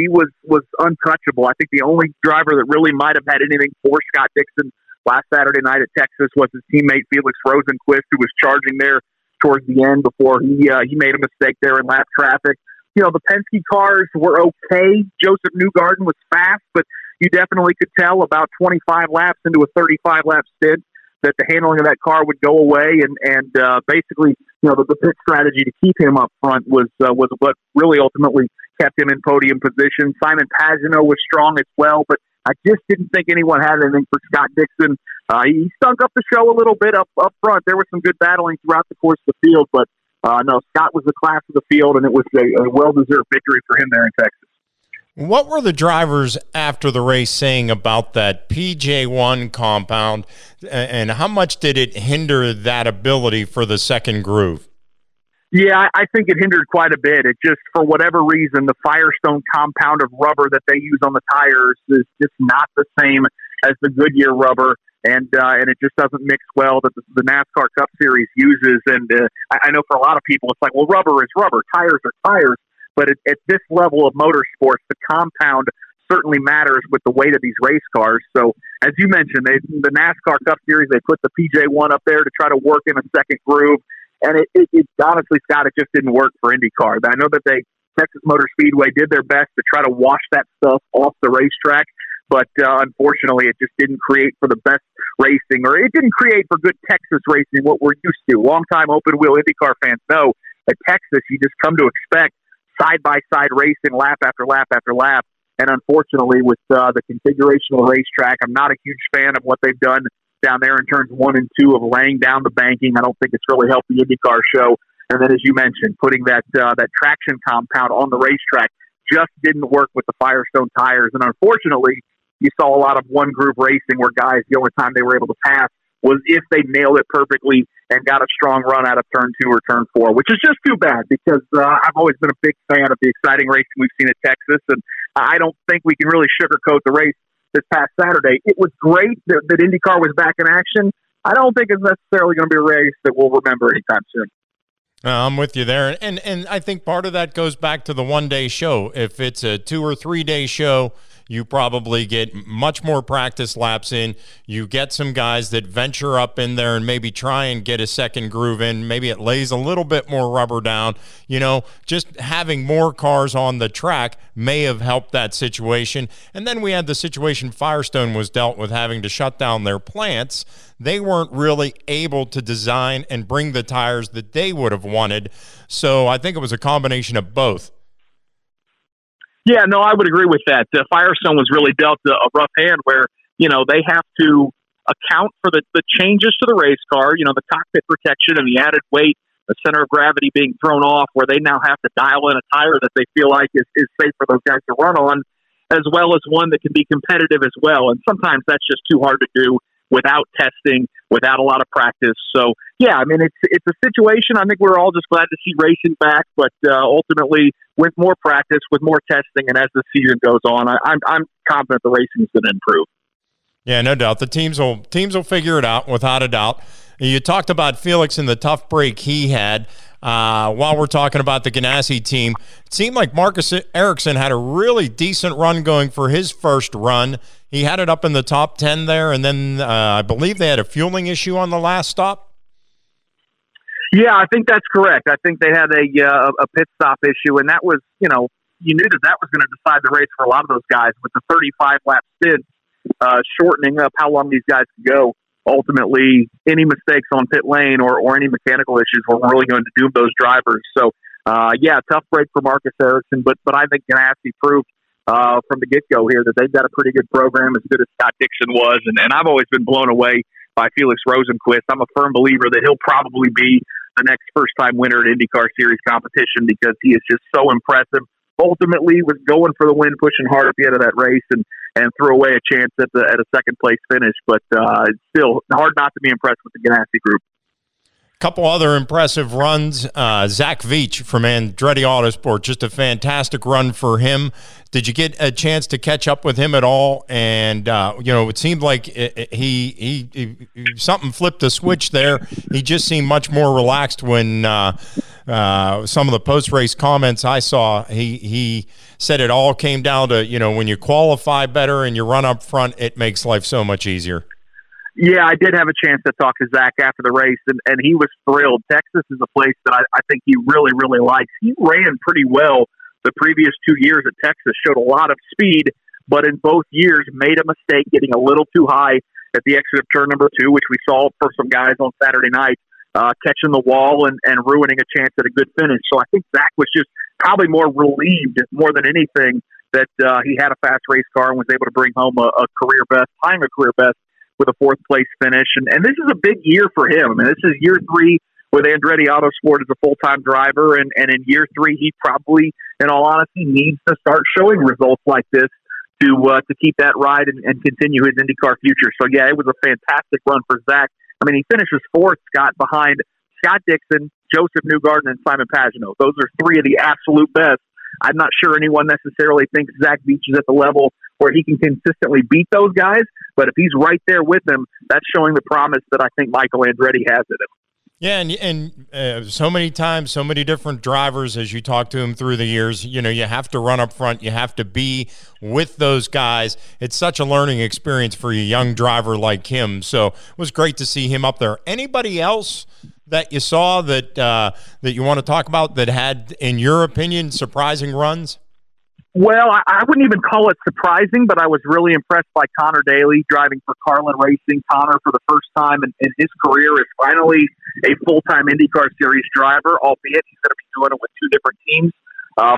untouchable. I think the only driver that really might have had anything for Scott Dixon last Saturday night at Texas was his teammate Felix Rosenquist, who was charging there towards the end before he made a mistake there in lap traffic. You know, the Penske cars were okay. Joseph Newgarden was fast, but you definitely could tell about 25 laps into a 35-lap stint that the handling of that car would go away, and basically, you know, the pit strategy to keep him up front was what really ultimately kept him in podium position. Simon Pagenaud was strong as well, but I just didn't think anyone had anything for Scott Dixon. He stunk up the show a little bit up front. There was some good battling throughout the course of the field, but no, Scott was the class of the field, and it was a well-deserved victory for him there in Texas. What were the drivers after the race saying about that PJ1 compound, and how much did it hinder that ability for the second groove? Yeah, I think it hindered quite a bit. It just, for whatever reason, the Firestone compound of rubber that they use on the tires is just not the same as the Goodyear rubber, and it just doesn't mix well that the NASCAR Cup Series uses. And I know for a lot of people, it's like, well, rubber is rubber, tires are tires. But at this level of motorsports, the compound certainly matters with the weight of these race cars. So, as you mentioned, the NASCAR Cup Series, they put the PJ1 up there to try to work in a second groove. And it honestly, Scott, it just didn't work for IndyCar. I know that Texas Motor Speedway did their best to try to wash that stuff off the racetrack. But unfortunately, it just didn't create for the best racing, or it didn't create for good Texas racing, what we're used to. Longtime open-wheel IndyCar fans know that Texas, you just come to expect side-by-side racing, lap after lap after lap. And unfortunately, with the configurational racetrack, I'm not a huge fan of what they've done down there in turns 1 and 2 of laying down the banking. I don't think it's really helped the IndyCar show. And then, as you mentioned, putting that traction compound on the racetrack just didn't work with the Firestone tires. And unfortunately, you saw a lot of one-groove racing where guys, the only time they were able to pass was if they nailed it perfectly and got a strong run out of turn 2 or turn 4, which is just too bad because I've always been a big fan of the exciting racing we've seen at Texas, and I don't think we can really sugarcoat the race this past Saturday. It was great that IndyCar was back in action. I don't think it's necessarily going to be a race that we'll remember anytime soon. I'm with you there, and I think part of that goes back to the one-day show. If it's a 2 or 3 day show, you probably get much more practice laps in. You get some guys that venture up in there and maybe try and get a second groove in. Maybe it lays a little bit more rubber down. You know, just having more cars on the track may have helped that situation. And then we had the situation Firestone was dealt with having to shut down their plants. They weren't really able to design and bring the tires that they would have wanted. So I think it was a combination of both. Yeah, no, I would agree with that. Firestone was really dealt a rough hand where, you know, they have to account for the changes to the race car, you know, the cockpit protection and the added weight, the center of gravity being thrown off, where they now have to dial in a tire that they feel like is safe for those guys to run on, as well as one that can be competitive as well. And sometimes that's just too hard to do without testing, without a lot of practice. So, yeah, I mean, it's a situation. I think we're all just glad to see racing back, but ultimately, with more practice, with more testing, and as the season goes on, I'm confident the racing is going to improve. Yeah, no doubt. The teams will figure it out, without a doubt. You talked about Felix and the tough break he had. While we're talking about the Ganassi team, it seemed like Marcus Ericsson had a really decent run going for his first run. He had it up in the top 10 there, and then I believe they had a fueling issue on the last stop. Yeah, I think that's correct. I think they had a pit stop issue, and that was, you know, you knew that was going to decide the race for a lot of those guys with the 35-lap stint, shortening up how long these guys could go. Ultimately, any mistakes on pit lane or any mechanical issues were really going to doom those drivers. So, yeah, tough break for Marcus Ericsson, but I think Ganassi proved from the get-go here that they've got a pretty good program, as good as Scott Dixon was, and I've always been blown away by Felix Rosenquist. I'm a firm believer that he'll probably be the next first-time winner at IndyCar Series competition because he is just so impressive. Ultimately, was going for the win, pushing hard at the end of that race, and threw away a chance at a second-place finish. But still, hard not to be impressed with the Ganassi group. A couple other impressive runs. Zach Veach from Andretti Autosport, just a fantastic run for him. Did you get a chance to catch up with him at all? And, you know, it seemed like he something flipped a switch there. He just seemed much more relaxed when some of the post-race comments I saw. He said it all came down to, you know, when you qualify better and you run up front, it makes life so much easier. Yeah, I did have a chance to talk to Zach after the race, and he was thrilled. Texas is a place that I think he really, really likes. He ran pretty well the previous 2 years at Texas, showed a lot of speed, but in both years made a mistake getting a little too high at the exit of turn number two, which we saw for some guys on Saturday night. Catching the wall and ruining a chance at a good finish. So I think Zach was just probably more relieved more than anything that he had a fast race car and was able to bring home a career best, tying a career best with a fourth-place finish. And this is a big year for him. I mean, this is year three with Andretti Autosport as a full-time driver, and in year three he probably, in all honesty, needs to start showing results like this to keep that ride and continue his IndyCar future. So, yeah, it was a fantastic run for Zach. I mean, he finishes fourth, Scott, behind Scott Dixon, Joseph Newgarden, and Simon Pagenaud. Those are three of the absolute best. I'm not sure anyone necessarily thinks Zach Veach is at the level where he can consistently beat those guys, but if he's right there with them, that's showing the promise that I think Michael Andretti has in him. Yeah, and so many times, so many different drivers, as you talk to them through the years, you know, you have to run up front. You have to be with those guys. It's such a learning experience for a young driver like him. So it was great to see him up there. Anybody else that you saw that you want to talk about that had, in your opinion, surprising runs? Well, I wouldn't even call it surprising, but I was really impressed by Connor Daly driving for Carlin Racing. Connor, for the first time in his career, is finally a full-time IndyCar Series driver, albeit he's going to be doing it with two different teams.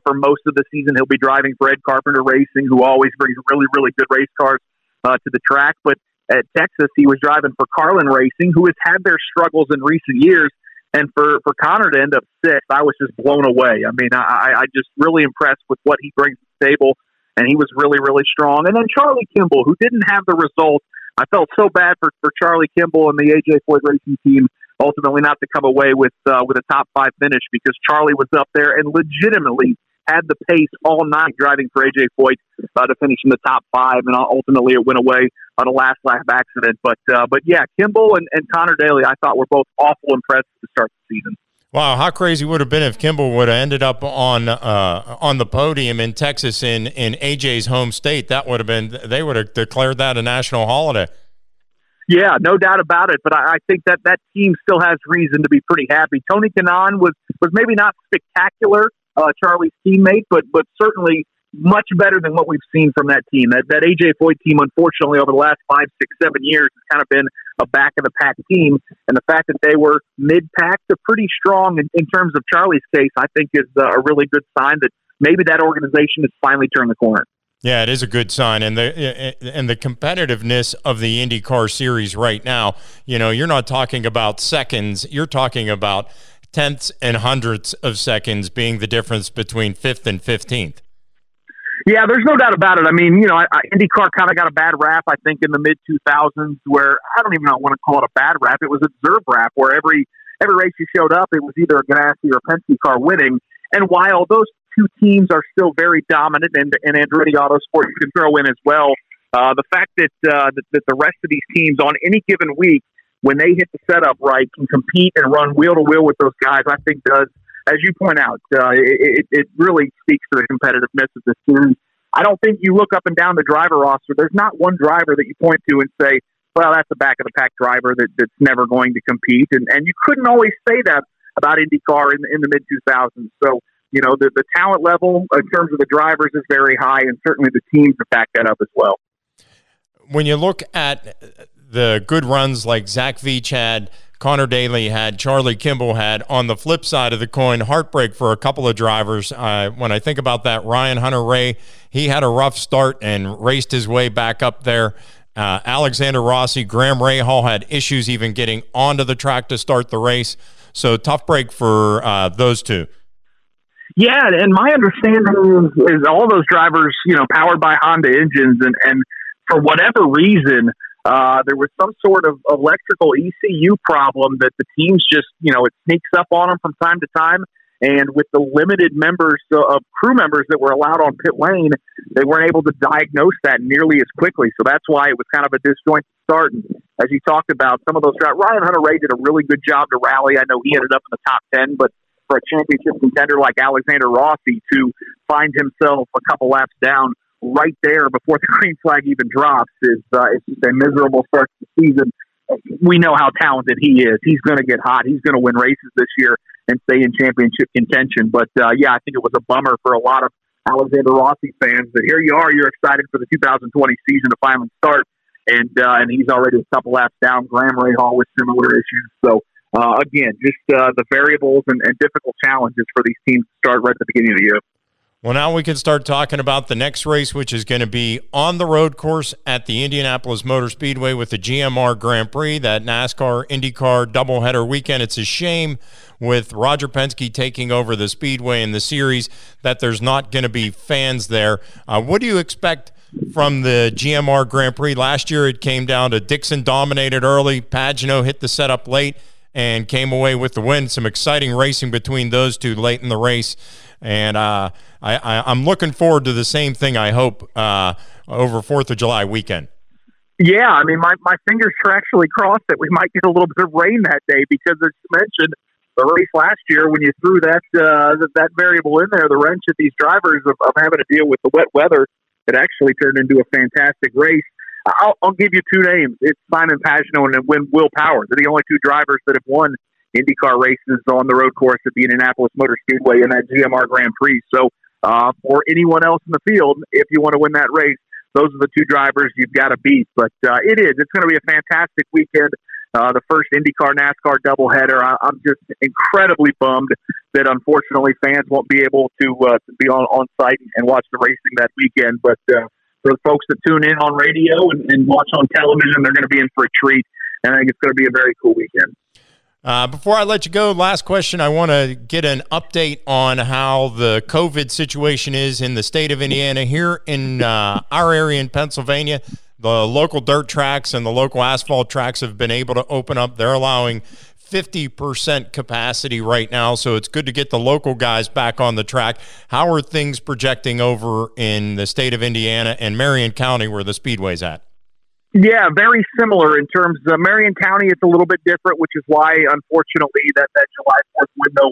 For most of the season, he'll be driving for Ed Carpenter Racing, who always brings really, really good race cars to the track. But at Texas, he was driving for Carlin Racing, who has had their struggles in recent years. And for Connor to end up sixth, I was just blown away. I mean, I just really impressed with what he brings to the table, and he was really, really strong. And then Charlie Kimball, who didn't have the results. I felt so bad for Charlie Kimball and the A.J. Foyt Racing team, ultimately not to come away with a top-five finish, because Charlie was up there and legitimately had the pace all night driving for A.J. Foyt to finish in the top 5, and ultimately it went away on a last-lap accident. But yeah, Kimball and Connor Daly, I thought, were both awful impressive to start the season. Wow, how crazy would it have been if Kimball would have ended up on the podium in Texas in AJ's home state? That would have been, they would have declared that a national holiday. Yeah, no doubt about it, but I think that team still has reason to be pretty happy. Tony Kanaan was maybe not spectacular, Charlie's teammate, but certainly much better than what we've seen from that team. That A.J. Foyt team, unfortunately, over the last 5, 6, 7 years has kind of been a back-of-the-pack team, and the fact that they were mid-pack to pretty strong in terms of Charlie's case, I think is a really good sign that maybe that organization has finally turned the corner. Yeah, it is a good sign, and the competitiveness of the IndyCar Series right now, you know, you're not talking about seconds, you're talking about tenths and hundredths of seconds being the difference between 5th and 15th. Yeah, there's no doubt about it. I mean, you know, IndyCar kind of got a bad rap, I think, in the mid-2000s, where I don't even want to call it a bad rap. It was a Zerb rap, where every race you showed up, it was either a Ganassi or a Penske car winning. And while those two teams are still very dominant, and Andretti Autosport you can throw in as well, the fact that the rest of these teams on any given week, when they hit the setup right, can compete and run wheel-to-wheel with those guys, I think does, as you point out, it really speaks to the competitiveness of this series. I don't think you look up and down the driver roster. There's not one driver that you point to and say, well, that's a back-of-the-pack driver that's never going to compete. And you couldn't always say that about IndyCar in the mid-2000s. So, you know, the talent level in terms of the drivers is very high, and certainly the teams have backed that up as well. When you look at the good runs like Zach Veach had, Connor Daly had, Charlie Kimball had, on the flip side of the coin, heartbreak for a couple of drivers. When I think about that, Ryan Hunter-Reay, he had a rough start and raced his way back up there. Alexander Rossi, Graham Rahal had issues even getting onto the track to start the race. So tough break for those two. Yeah, and my understanding is all those drivers, you know, powered by Honda engines, and for whatever reason, there was some sort of electrical ECU problem that the teams just, you know, it sneaks up on them from time to time. And with the limited members of crew members that were allowed on pit lane, they weren't able to diagnose that nearly as quickly. So that's why it was kind of a disjointed start. And as you talked about, some of those drivers, Ryan Hunter-Reay did a really good job to rally. I know he ended up in the top 10, but for a championship contender like Alexander Rossi to find himself a couple laps down right there before the green flag even drops is just a miserable start to the season. We know how talented he is. He's going to get hot. He's going to win races this year and stay in championship contention. But, yeah, I think it was a bummer for a lot of Alexander Rossi fans that here you are, you're excited for the 2020 season to finally start, and he's already a couple laps down. Graham Rahal with similar issues. So, again, just the variables and difficult challenges for these teams to start right at the beginning of the year. Well, now we can start talking about the next race, which is going to be on the road course at the Indianapolis Motor Speedway with the GMR Grand Prix, that NASCAR IndyCar doubleheader weekend. It's a shame with Roger Penske taking over the Speedway in the series that there's not going to be fans there. What do you expect from the GMR Grand Prix? Last year it came down to Dixon dominated early, Pagenaud hit the setup late, and came away with the win. Some exciting racing between those two late in the race. And I'm looking forward to the same thing, I hope, over 4th of July weekend. Yeah, I mean, my fingers are actually crossed that we might get a little bit of rain that day because, as you mentioned, the race last year, when you threw that variable in there, the wrench at these drivers of having to deal with the wet weather, it actually turned into a fantastic race. I'll give you two names. It's Simon Pagenaud and Will Power. They're the only two drivers that have won IndyCar races on the road course at the Indianapolis Motor Speedway in that GMR Grand Prix. So for anyone else in the field, if you want to win that race, those are the two drivers you've got to beat. But it's going to be a fantastic weekend. The first IndyCar NASCAR doubleheader. I'm just incredibly bummed that unfortunately fans won't be able to be on site and watch the racing that weekend. But for the folks that tune in on radio and watch on television, they're going to be in for a treat. And I think it's going to be a very cool weekend. Before I let you go, last question, I want to get an update on how the COVID situation is in the state of Indiana. Here in our area in Pennsylvania, the local dirt tracks and the local asphalt tracks have been able to open up. They're allowing 50% capacity right now, so it's good to get the local guys back on the track. How are things projecting over in the state of Indiana and Marion County where the Speedway's at? Yeah, very similar in terms of Marion County. It's a little bit different, which is why, unfortunately, that July 4th window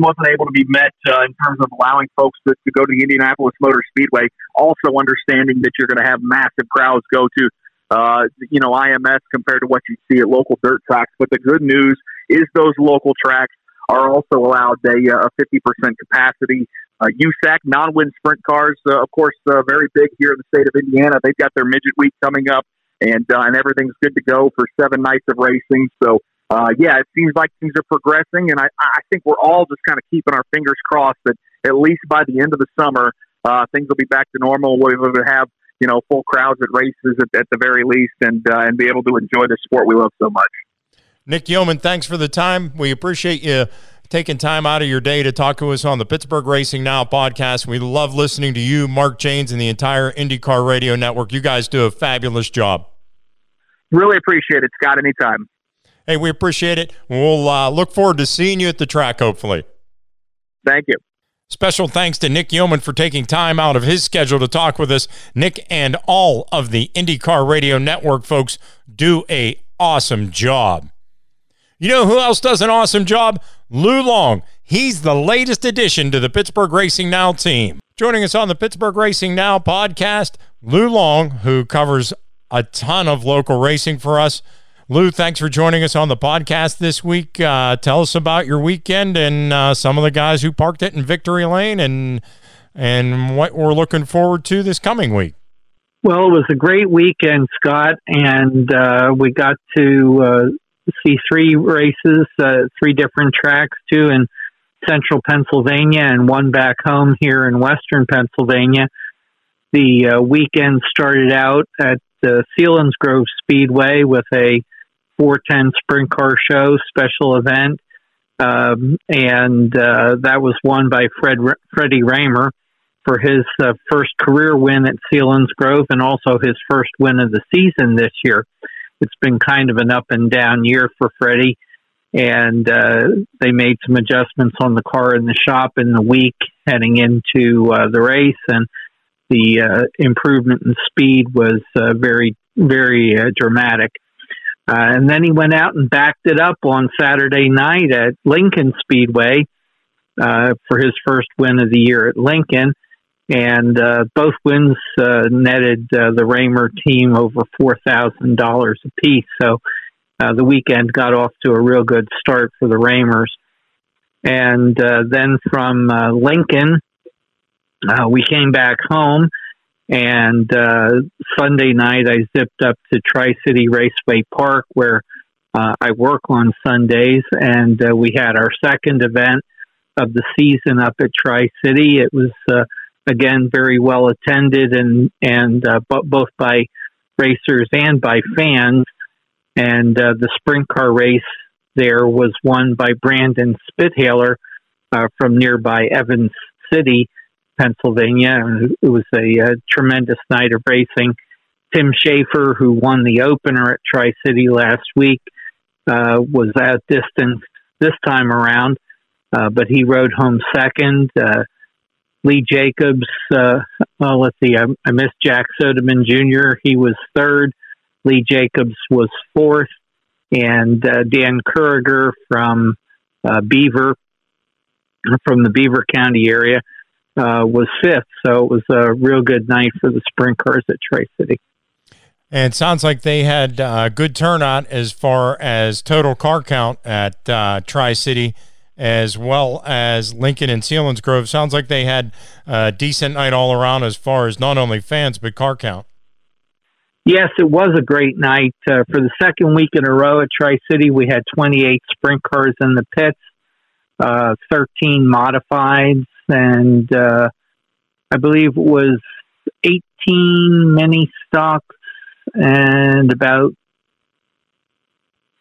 wasn't able to be met in terms of allowing folks to go to the Indianapolis Motor Speedway. Also understanding that you're going to have massive crowds go to IMS compared to what you see at local dirt tracks. But the good news is those local tracks are also allowed a 50% capacity. USAC, non-win sprint cars, of course, very big here in the state of Indiana. They've got their midget week coming up, and everything's good to go for 7 nights of racing. So, it seems like things are progressing, and I think we're all just kind of keeping our fingers crossed that at least by the end of the summer, things will be back to normal. We'll have, you know, full crowds at races at the very least, and be able to enjoy the sport we love so much. Nick Yeoman, thanks for the time. We appreciate you taking time out of your day to talk to us on the Pittsburgh Racing Now podcast. We love listening to you, Mark Janes, and the entire IndyCar Radio Network. You guys do a fabulous job. Really appreciate it, Scott, anytime. Hey, we appreciate it. We'll look forward to seeing you at the track, hopefully. Thank you. Special thanks to Nick Yeoman for taking time out of his schedule to talk with us. Nick and all of the IndyCar Radio Network folks do an awesome job. You know who else does an awesome job? Lou Long. He's the latest addition to the Pittsburgh Racing Now team. Joining us on the Pittsburgh Racing Now podcast, Lou Long, who covers a ton of local racing for us. Lou, thanks for joining us on the podcast this week. Tell us about your weekend and some of the guys who parked it in Victory Lane and what we're looking forward to this coming week. Well, it was a great weekend, Scott, and we got to see three races, three different tracks, two in central Pennsylvania and one back home here in western Pennsylvania. The weekend started out at the Sealands Grove Speedway with a 410 Sprint Car Show special event, and that was won by Freddie Raymer for his first career win at Sealands Grove and also his first win of the season this year. It's been kind of an up and down year for Freddie, and they made some adjustments on the car in the shop in the week heading into the race, and the improvement in speed was very, very dramatic. And then he went out and backed it up on Saturday night at Lincoln Speedway for his first win of the year at Lincoln. And both wins netted the Raymer team over $4,000 apiece. So the weekend got off to a real good start for the Raymers. And then from Lincoln, we came back home, and Sunday night I zipped up to Tri-City Raceway Park, where I work on Sundays, and we had our second event of the season up at Tri-City. It was, again, very well attended, and both by racers and by fans, and the sprint car race there was won by Brandon Spithaler from nearby Evans City, Pennsylvania. And it was a tremendous night of racing. Tim Schaefer, who won the opener at Tri-City last week, was outdistanced this time around, but he rode home second. Lee Jacobs, let's see, I missed Jack Soderman Jr. He was third. Lee Jacobs was fourth. And Dan Kuriger from the Beaver County area, was fifth. So it was a real good night for the sprint cars at Tri-City. And it sounds like they had a good turnout as far as total car count at Tri-City, as well as Lincoln and Sealands Grove. Sounds like they had a decent night all around as far as not only fans, but car count. Yes, it was a great night. For the second week in a row at Tri-City, we had 28 sprint cars in the pits, 13 modifieds, and I believe it was 18 mini stocks and about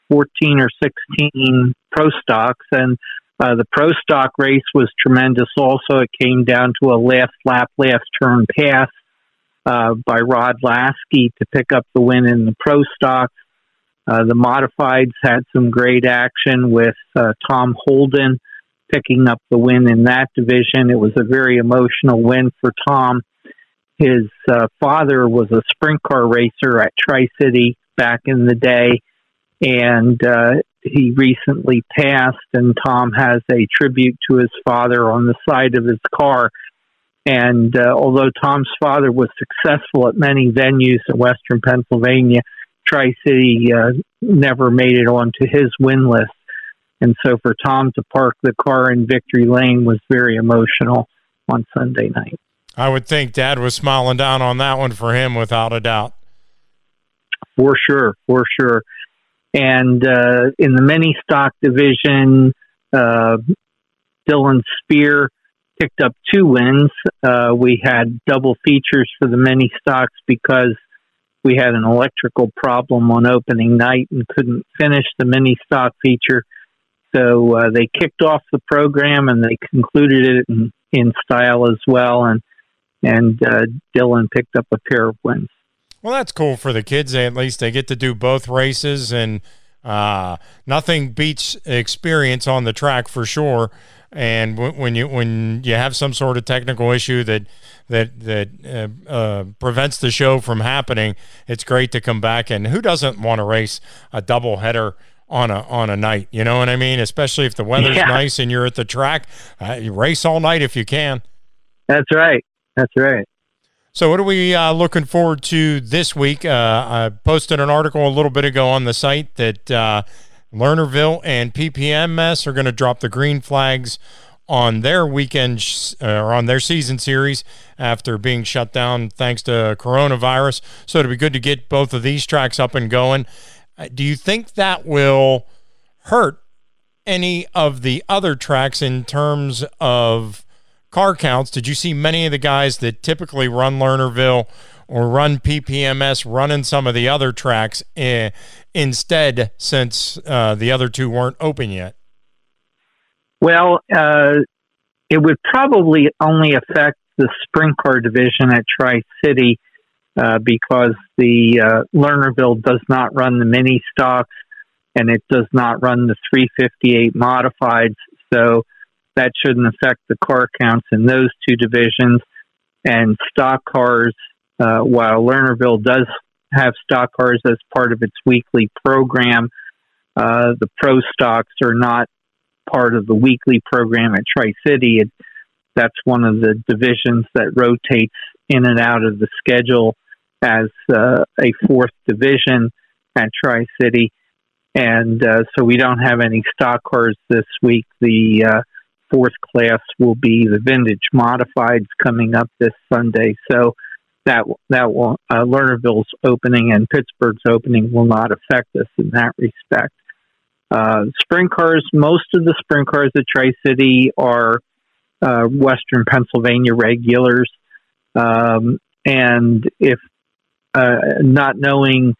14 or 16 pro stocks. And the pro stock race was tremendous also. It came down to a last lap, last turn pass by Rod Lasky to pick up the win in the pro stocks. The modifieds had some great action with Tom Holden picking up the win in that division. It was a very emotional win for Tom. His father was a sprint car racer at Tri-City back in the day, and he recently passed, and Tom has a tribute to his father on the side of his car. And although Tom's father was successful at many venues in western Pennsylvania, Tri-City never made it onto his win list. And so for Tom to park the car in Victory Lane was very emotional on Sunday night. I would think Dad was smiling down on that one for him, without a doubt. For sure, for sure. And in the mini stock division, Dylan Spear picked up two wins. We had double features for the mini stocks because we had an electrical problem on opening night and couldn't finish the mini stock feature. So they kicked off the program and they concluded it in style as well. And Dylan picked up a pair of wins. Well, that's cool for the kids. At least they get to do both races, and nothing beats experience on the track for sure. And when you have some sort of technical issue that prevents the show from happening, it's great to come back. And who doesn't want to race a doubleheader on a night, you know what I mean? Especially if the weather's nice and you're at the track, you race all night if you can. That's right. So what are we looking forward to this week? I posted an article a little bit ago on the site that Lernerville and PPMS are going to drop the green flags on their weekend or on their season series after being shut down thanks to coronavirus. So it'll be good to get both of these tracks up and going. Do you think that will hurt any of the other tracks in terms of car counts? Did you see many of the guys that typically run Lernerville or run PPMS running some of the other tracks instead, since the other two weren't open yet? Well, it would probably only affect the sprint car division at Tri-City because the Lernerville does not run the mini stocks and it does not run the 358 modifieds. So that shouldn't affect the car counts in those two divisions. And stock cars, while Lernerville does have stock cars as part of its weekly program, the pro stocks are not part of the weekly program at Tri-City. That's one of the divisions that rotates in and out of the schedule as a fourth division at Tri-City. And so we don't have any stock cars this week. The fourth class will be the vintage modifieds coming up this Sunday. So that will, Lernerville's opening and Pittsburgh's opening will not affect us in that respect. Sprint cars, most of the sprint cars at Tri-City are Western Pennsylvania regulars. And if not knowing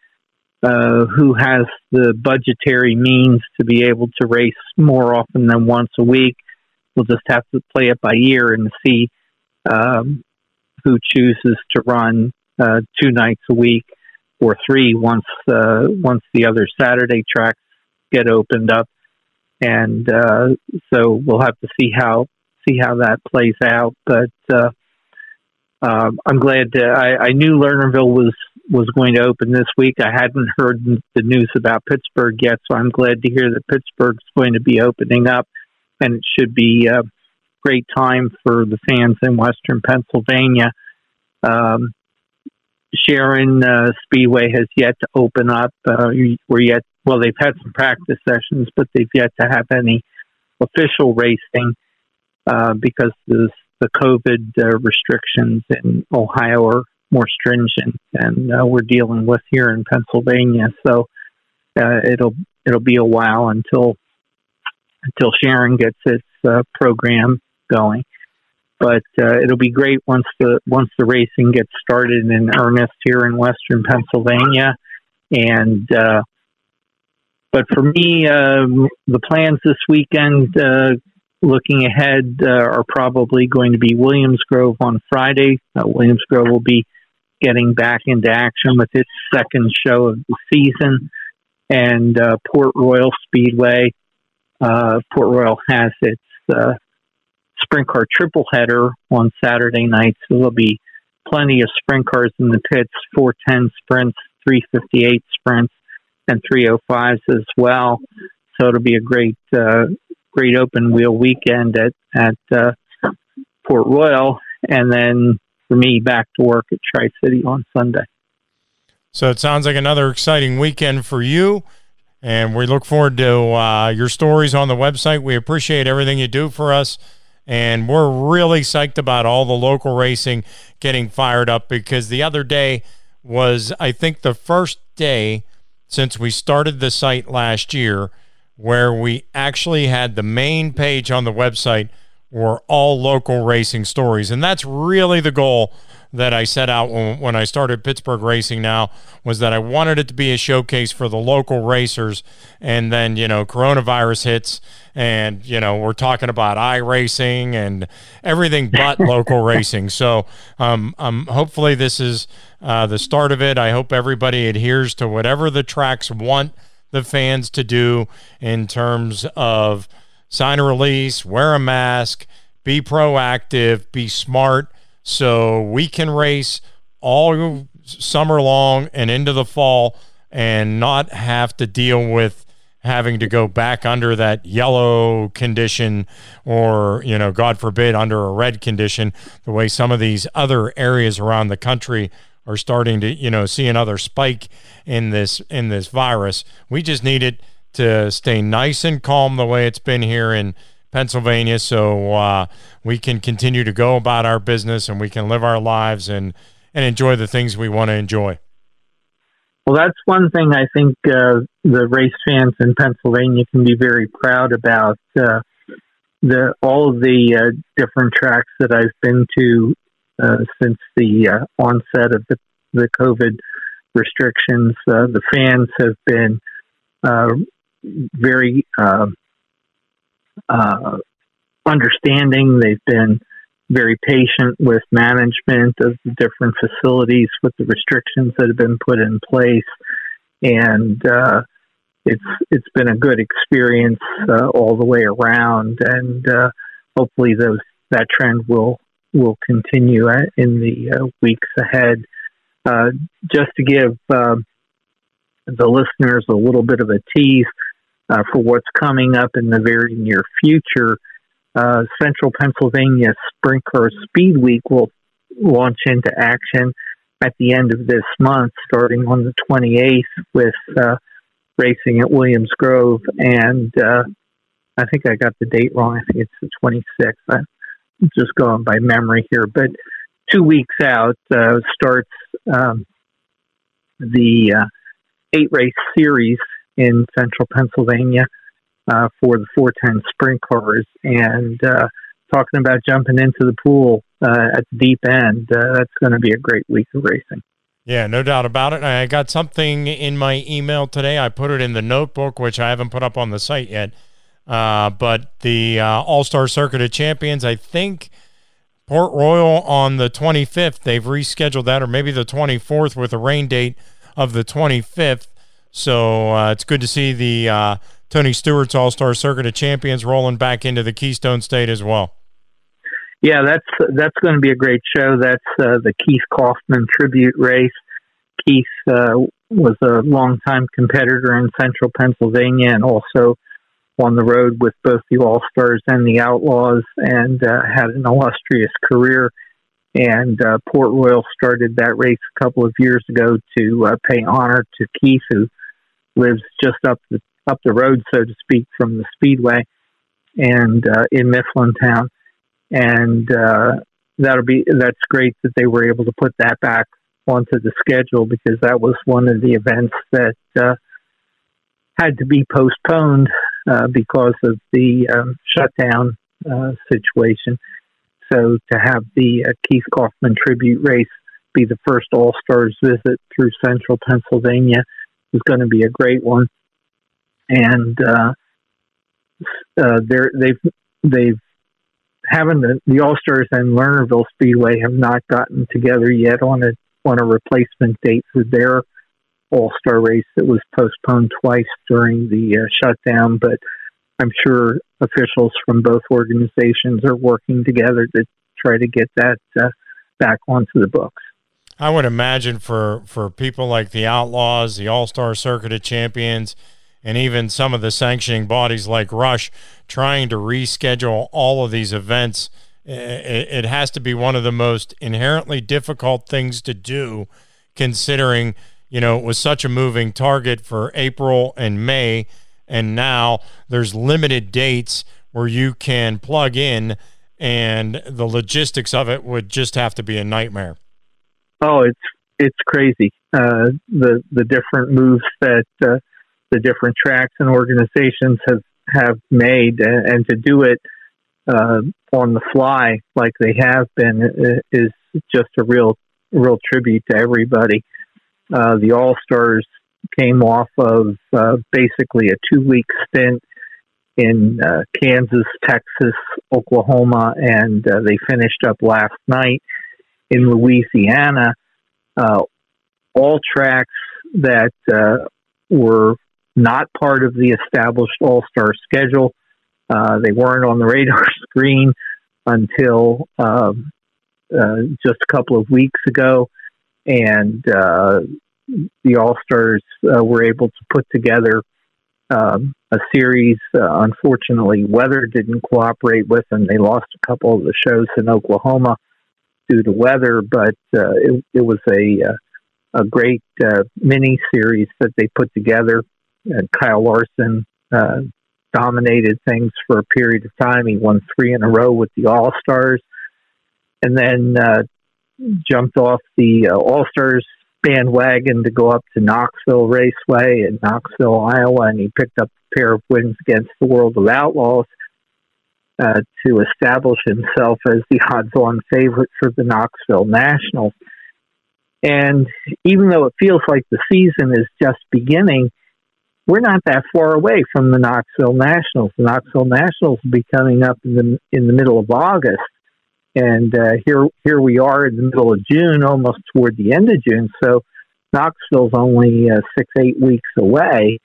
who has the budgetary means to be able to race more often than once a week, we'll just have to play it by ear and see who chooses to run 2 nights a week or 3 once the other Saturday tracks get opened up. And so we'll have to see how that plays out. But I'm glad that I knew Lernerville was going to open this week. I hadn't heard the news about Pittsburgh yet, so I'm glad to hear that Pittsburgh's going to be opening up, and it should be a great time for the fans in Western Pennsylvania. Sharon Speedway has yet to open up. Well, they've had some practice sessions, but they've yet to have any official racing because the COVID restrictions in Ohio are more stringent than we're dealing with here in Pennsylvania. So it'll be a while until Sharon gets its program going. But it'll be great once the racing gets started in earnest here in Western Pennsylvania. And but for me, the plans this weekend, looking ahead, are probably going to be Williams Grove on Friday. Williams Grove will be getting back into action with its second show of the season. And Port Royal Speedway. Port Royal has its sprint car triple header on Saturday night. So there'll be plenty of sprint cars in the pits, 410 sprints, 358 sprints, and 305s as well. So it'll be a great open wheel weekend at Port Royal, and then for me back to work at Tri-City on Sunday. So it sounds like another exciting weekend for you, and we look forward to your stories on the website. We appreciate everything you do for us, and we're really psyched about all the local racing getting fired up, because the other day was, I think, the first day since we started the site last year where we actually had the main page on the website were all local racing stories. And that's really the goal that I set out when I started Pittsburgh Racing Now, was that I wanted it to be a showcase for the local racers. And then, coronavirus hits and, we're talking about iRacing and everything but local racing. So hopefully this is the start of it. I hope everybody adheres to whatever the tracks want the fans to do in terms of sign a release, wear a mask, be proactive, be smart, so we can race all summer long and into the fall and not have to deal with having to go back under that yellow condition or, you know, God forbid, under a red condition, the way some of these other areas around the country are starting to, you know, see another spike in this virus. We just need it to stay nice and calm the way it's been here in Pennsylvania, so we can continue to go about our business and we can live our lives and enjoy the things we want to enjoy. Well, that's one thing I think the race fans in Pennsylvania can be very proud about. All of the different tracks that I've been to since the onset of the COVID restrictions, the fans have been very understanding. They've been very patient with management of the different facilities with the restrictions that have been put in place. And it's been a good experience all the way around. And hopefully that trend will continue in the weeks ahead. Just to give the listeners a little bit of a tease for what's coming up in the very near future, Central Pennsylvania Sprint Car Speed Week will launch into action at the end of this month, starting on the 28th with racing at Williams Grove. And I think I got the date wrong. I think it's the 26th. I'm just going by memory here. But 2 weeks out starts the eight-race series in Central Pennsylvania for the 410 sprint cars, and talking about jumping into the pool at the deep end. That's going to be a great week of racing. Yeah, no doubt about it. I got something in my email today. I put it in the notebook, which I haven't put up on the site yet. But the All-Star Circuit of Champions, I think Port Royal on the 25th, they've rescheduled that, or maybe the 24th with a rain date of the 25th. So it's good to see the Tony Stewart's All-Star Circuit of Champions rolling back into the Keystone State as well. Yeah, that's going to be a great show. That's the Keith Kaufman tribute race. Keith was a longtime competitor in Central Pennsylvania and also on the road with both the All-Stars and the Outlaws, and had an illustrious career. And Port Royal started that race a couple of years ago to pay honor to Keith, who lives just up the road, so to speak, from the Speedway, and in Mifflin Town. And that's great that they were able to put that back onto the schedule, because that was one of the events that had to be postponed because of the shutdown situation. So to have the Keith Kaufman tribute race be the first All-Stars visit through Central Pennsylvania is going to be a great one. And the All-Stars and Lernerville Speedway have not gotten together yet on a replacement date for their All-Star race that was postponed twice during the shutdown, but I'm sure officials from both organizations are working together to try to get that back onto the books. I would imagine for people like the Outlaws, the All-Star Circuit of Champions, and even some of the sanctioning bodies like Rush, trying to reschedule all of these events, it has to be one of the most inherently difficult things to do, considering, you know, it was such a moving target for April and May, and now there's limited dates where you can plug in, and the logistics of it would just have to be a nightmare. Oh, it's crazy. The different moves that the different tracks and organizations have made, and to do it on the fly like they have been is just a real tribute to everybody. The All-Stars came off of basically a 2-week stint in Kansas, Texas, Oklahoma, and they finished up last night in Louisiana. All tracks that were not part of the established All-Star schedule. They weren't on the radar screen until just a couple of weeks ago, and the All-Stars were able to put together a series. Unfortunately, weather didn't cooperate with them. They lost a couple of the shows in Oklahoma due to weather, but it was a great mini series that they put together. Kyle Larson dominated things for a period of time. He won 3 in a row with the All-Stars, and then jumped off the All-Stars bandwagon to go up to Knoxville Raceway in Knoxville, Iowa, and he picked up a pair of wins against the World of Outlaws to establish himself as the odds-on favorite for the Knoxville Nationals. And even though it feels like the season is just beginning, we're not that far away from the Knoxville Nationals. The Knoxville Nationals will be coming up in the middle of August, and here we are in the middle of June, almost toward the end of June. So Knoxville's only 6-8 weeks away,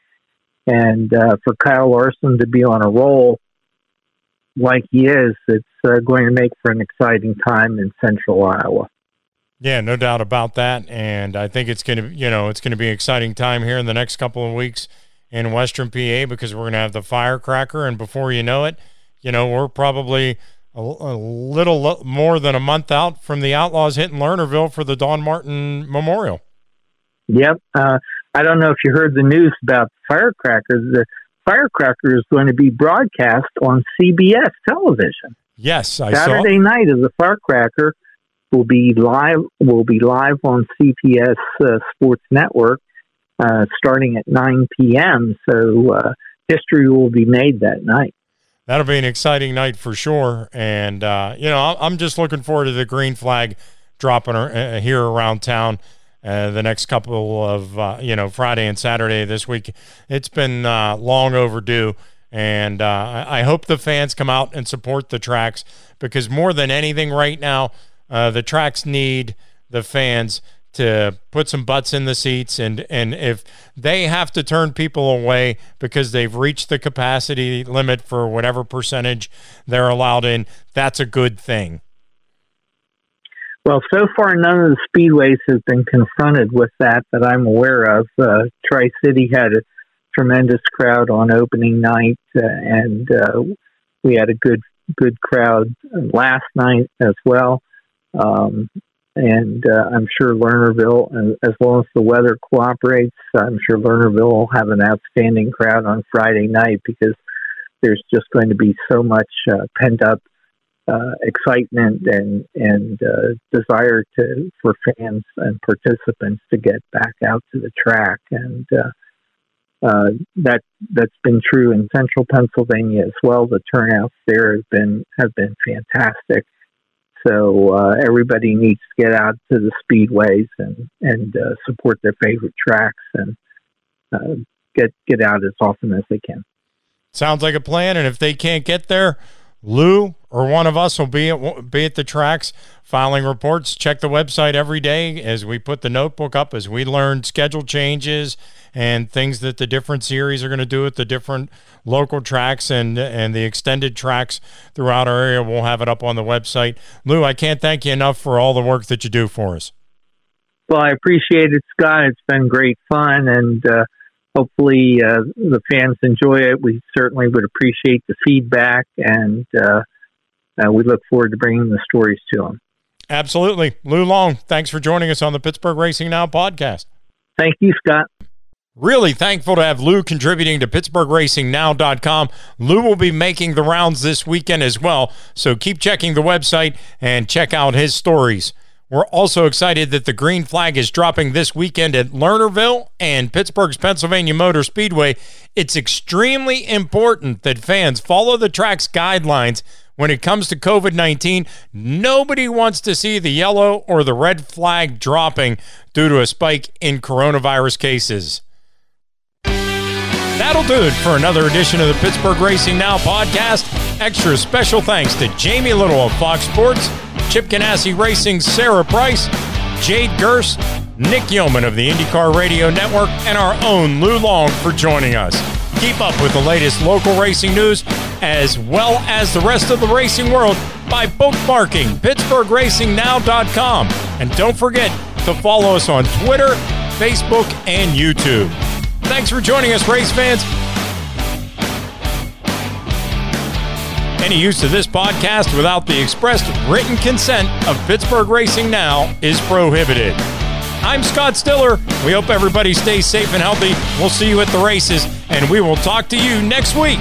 and for Kyle Larson to be on a roll like he is, it's going to make for an exciting time in Central Iowa. Yeah, no doubt about that, and I think it's going to be an exciting time here in the next couple of weeks in Western PA, because we're going to have the firecracker, and before you know it, we're probably a little more than a month out from the Outlaws hitting Lernerville for the Don Martin Memorial. Yep. I don't know if you heard the news about the firecracker. The firecracker is going to be broadcast on CBS television. Yes, I saw. Saturday night of the firecracker will be live on CBS Sports Network starting at 9 p.m. So history will be made that night. That'll be an exciting night for sure. And, I'm just looking forward to the green flag dropping here around town the next couple of, Friday and Saturday this week. It's been long overdue. And I hope the fans come out and support the tracks, because more than anything right now, the tracks need the fans to put some butts in the seats, and if they have to turn people away because they've reached the capacity limit for whatever percentage they're allowed in, that's a good thing. Well, so far none of the speedways have been confronted with that I'm aware of. Tri-City had a tremendous crowd on opening night, and we had a good crowd last night as well. And I'm sure Lernerville, as long as the weather cooperates, I'm sure Lernerville will have an outstanding crowd on Friday night, because there's just going to be so much pent-up excitement and desire for fans and participants to get back out to the track. And that's been true in Central Pennsylvania as well. The turnouts there have been fantastic. So everybody needs to get out to the speedways and support their favorite tracks and get out as often as they can. Sounds like a plan. And if they can't get there, Lou or one of us will be at the tracks filing reports. Check the website every day as we put the notebook up, as we learn schedule changes and things that the different series are going to do at the different local tracks and the extended tracks throughout our area. We'll have it up on the website. Lou, I can't thank you enough for all the work that you do for us. Well, I appreciate it, Scott. It's been great fun, and hopefully the fans enjoy it. We certainly would appreciate the feedback, and we look forward to bringing the stories to them. Absolutely. Lou Long, thanks for joining us on the Pittsburgh Racing Now podcast. Thank you, Scott. Really thankful to have Lou contributing to PittsburghRacingNow.com. Lou will be making the rounds this weekend as well, so keep checking the website and check out his stories. We're also excited that the green flag is dropping this weekend at Lernerville and Pittsburgh's Pennsylvania Motor Speedway. It's extremely important that fans follow the track's guidelines when it comes to COVID-19. Nobody wants to see the yellow or the red flag dropping due to a spike in coronavirus cases. That'll do it for another edition of the Pittsburgh Racing Now podcast. Extra special thanks to Jamie Little of Fox Sports, Chip Ganassi Racing, Sarah Price, Jade Gurss, Nick Yeoman of the IndyCar Radio Network, and our own Lou Long for joining us. Keep up with the latest local racing news as well as the rest of the racing world by bookmarking PittsburghRacingNow.com. And don't forget to follow us on Twitter, Facebook, and YouTube. Thanks for joining us, race fans. Any use of this podcast without the expressed written consent of Pittsburgh Racing Now is prohibited. I'm Scott Stiller. We hope everybody stays safe and healthy. We'll see you at the races, and we will talk to you next week.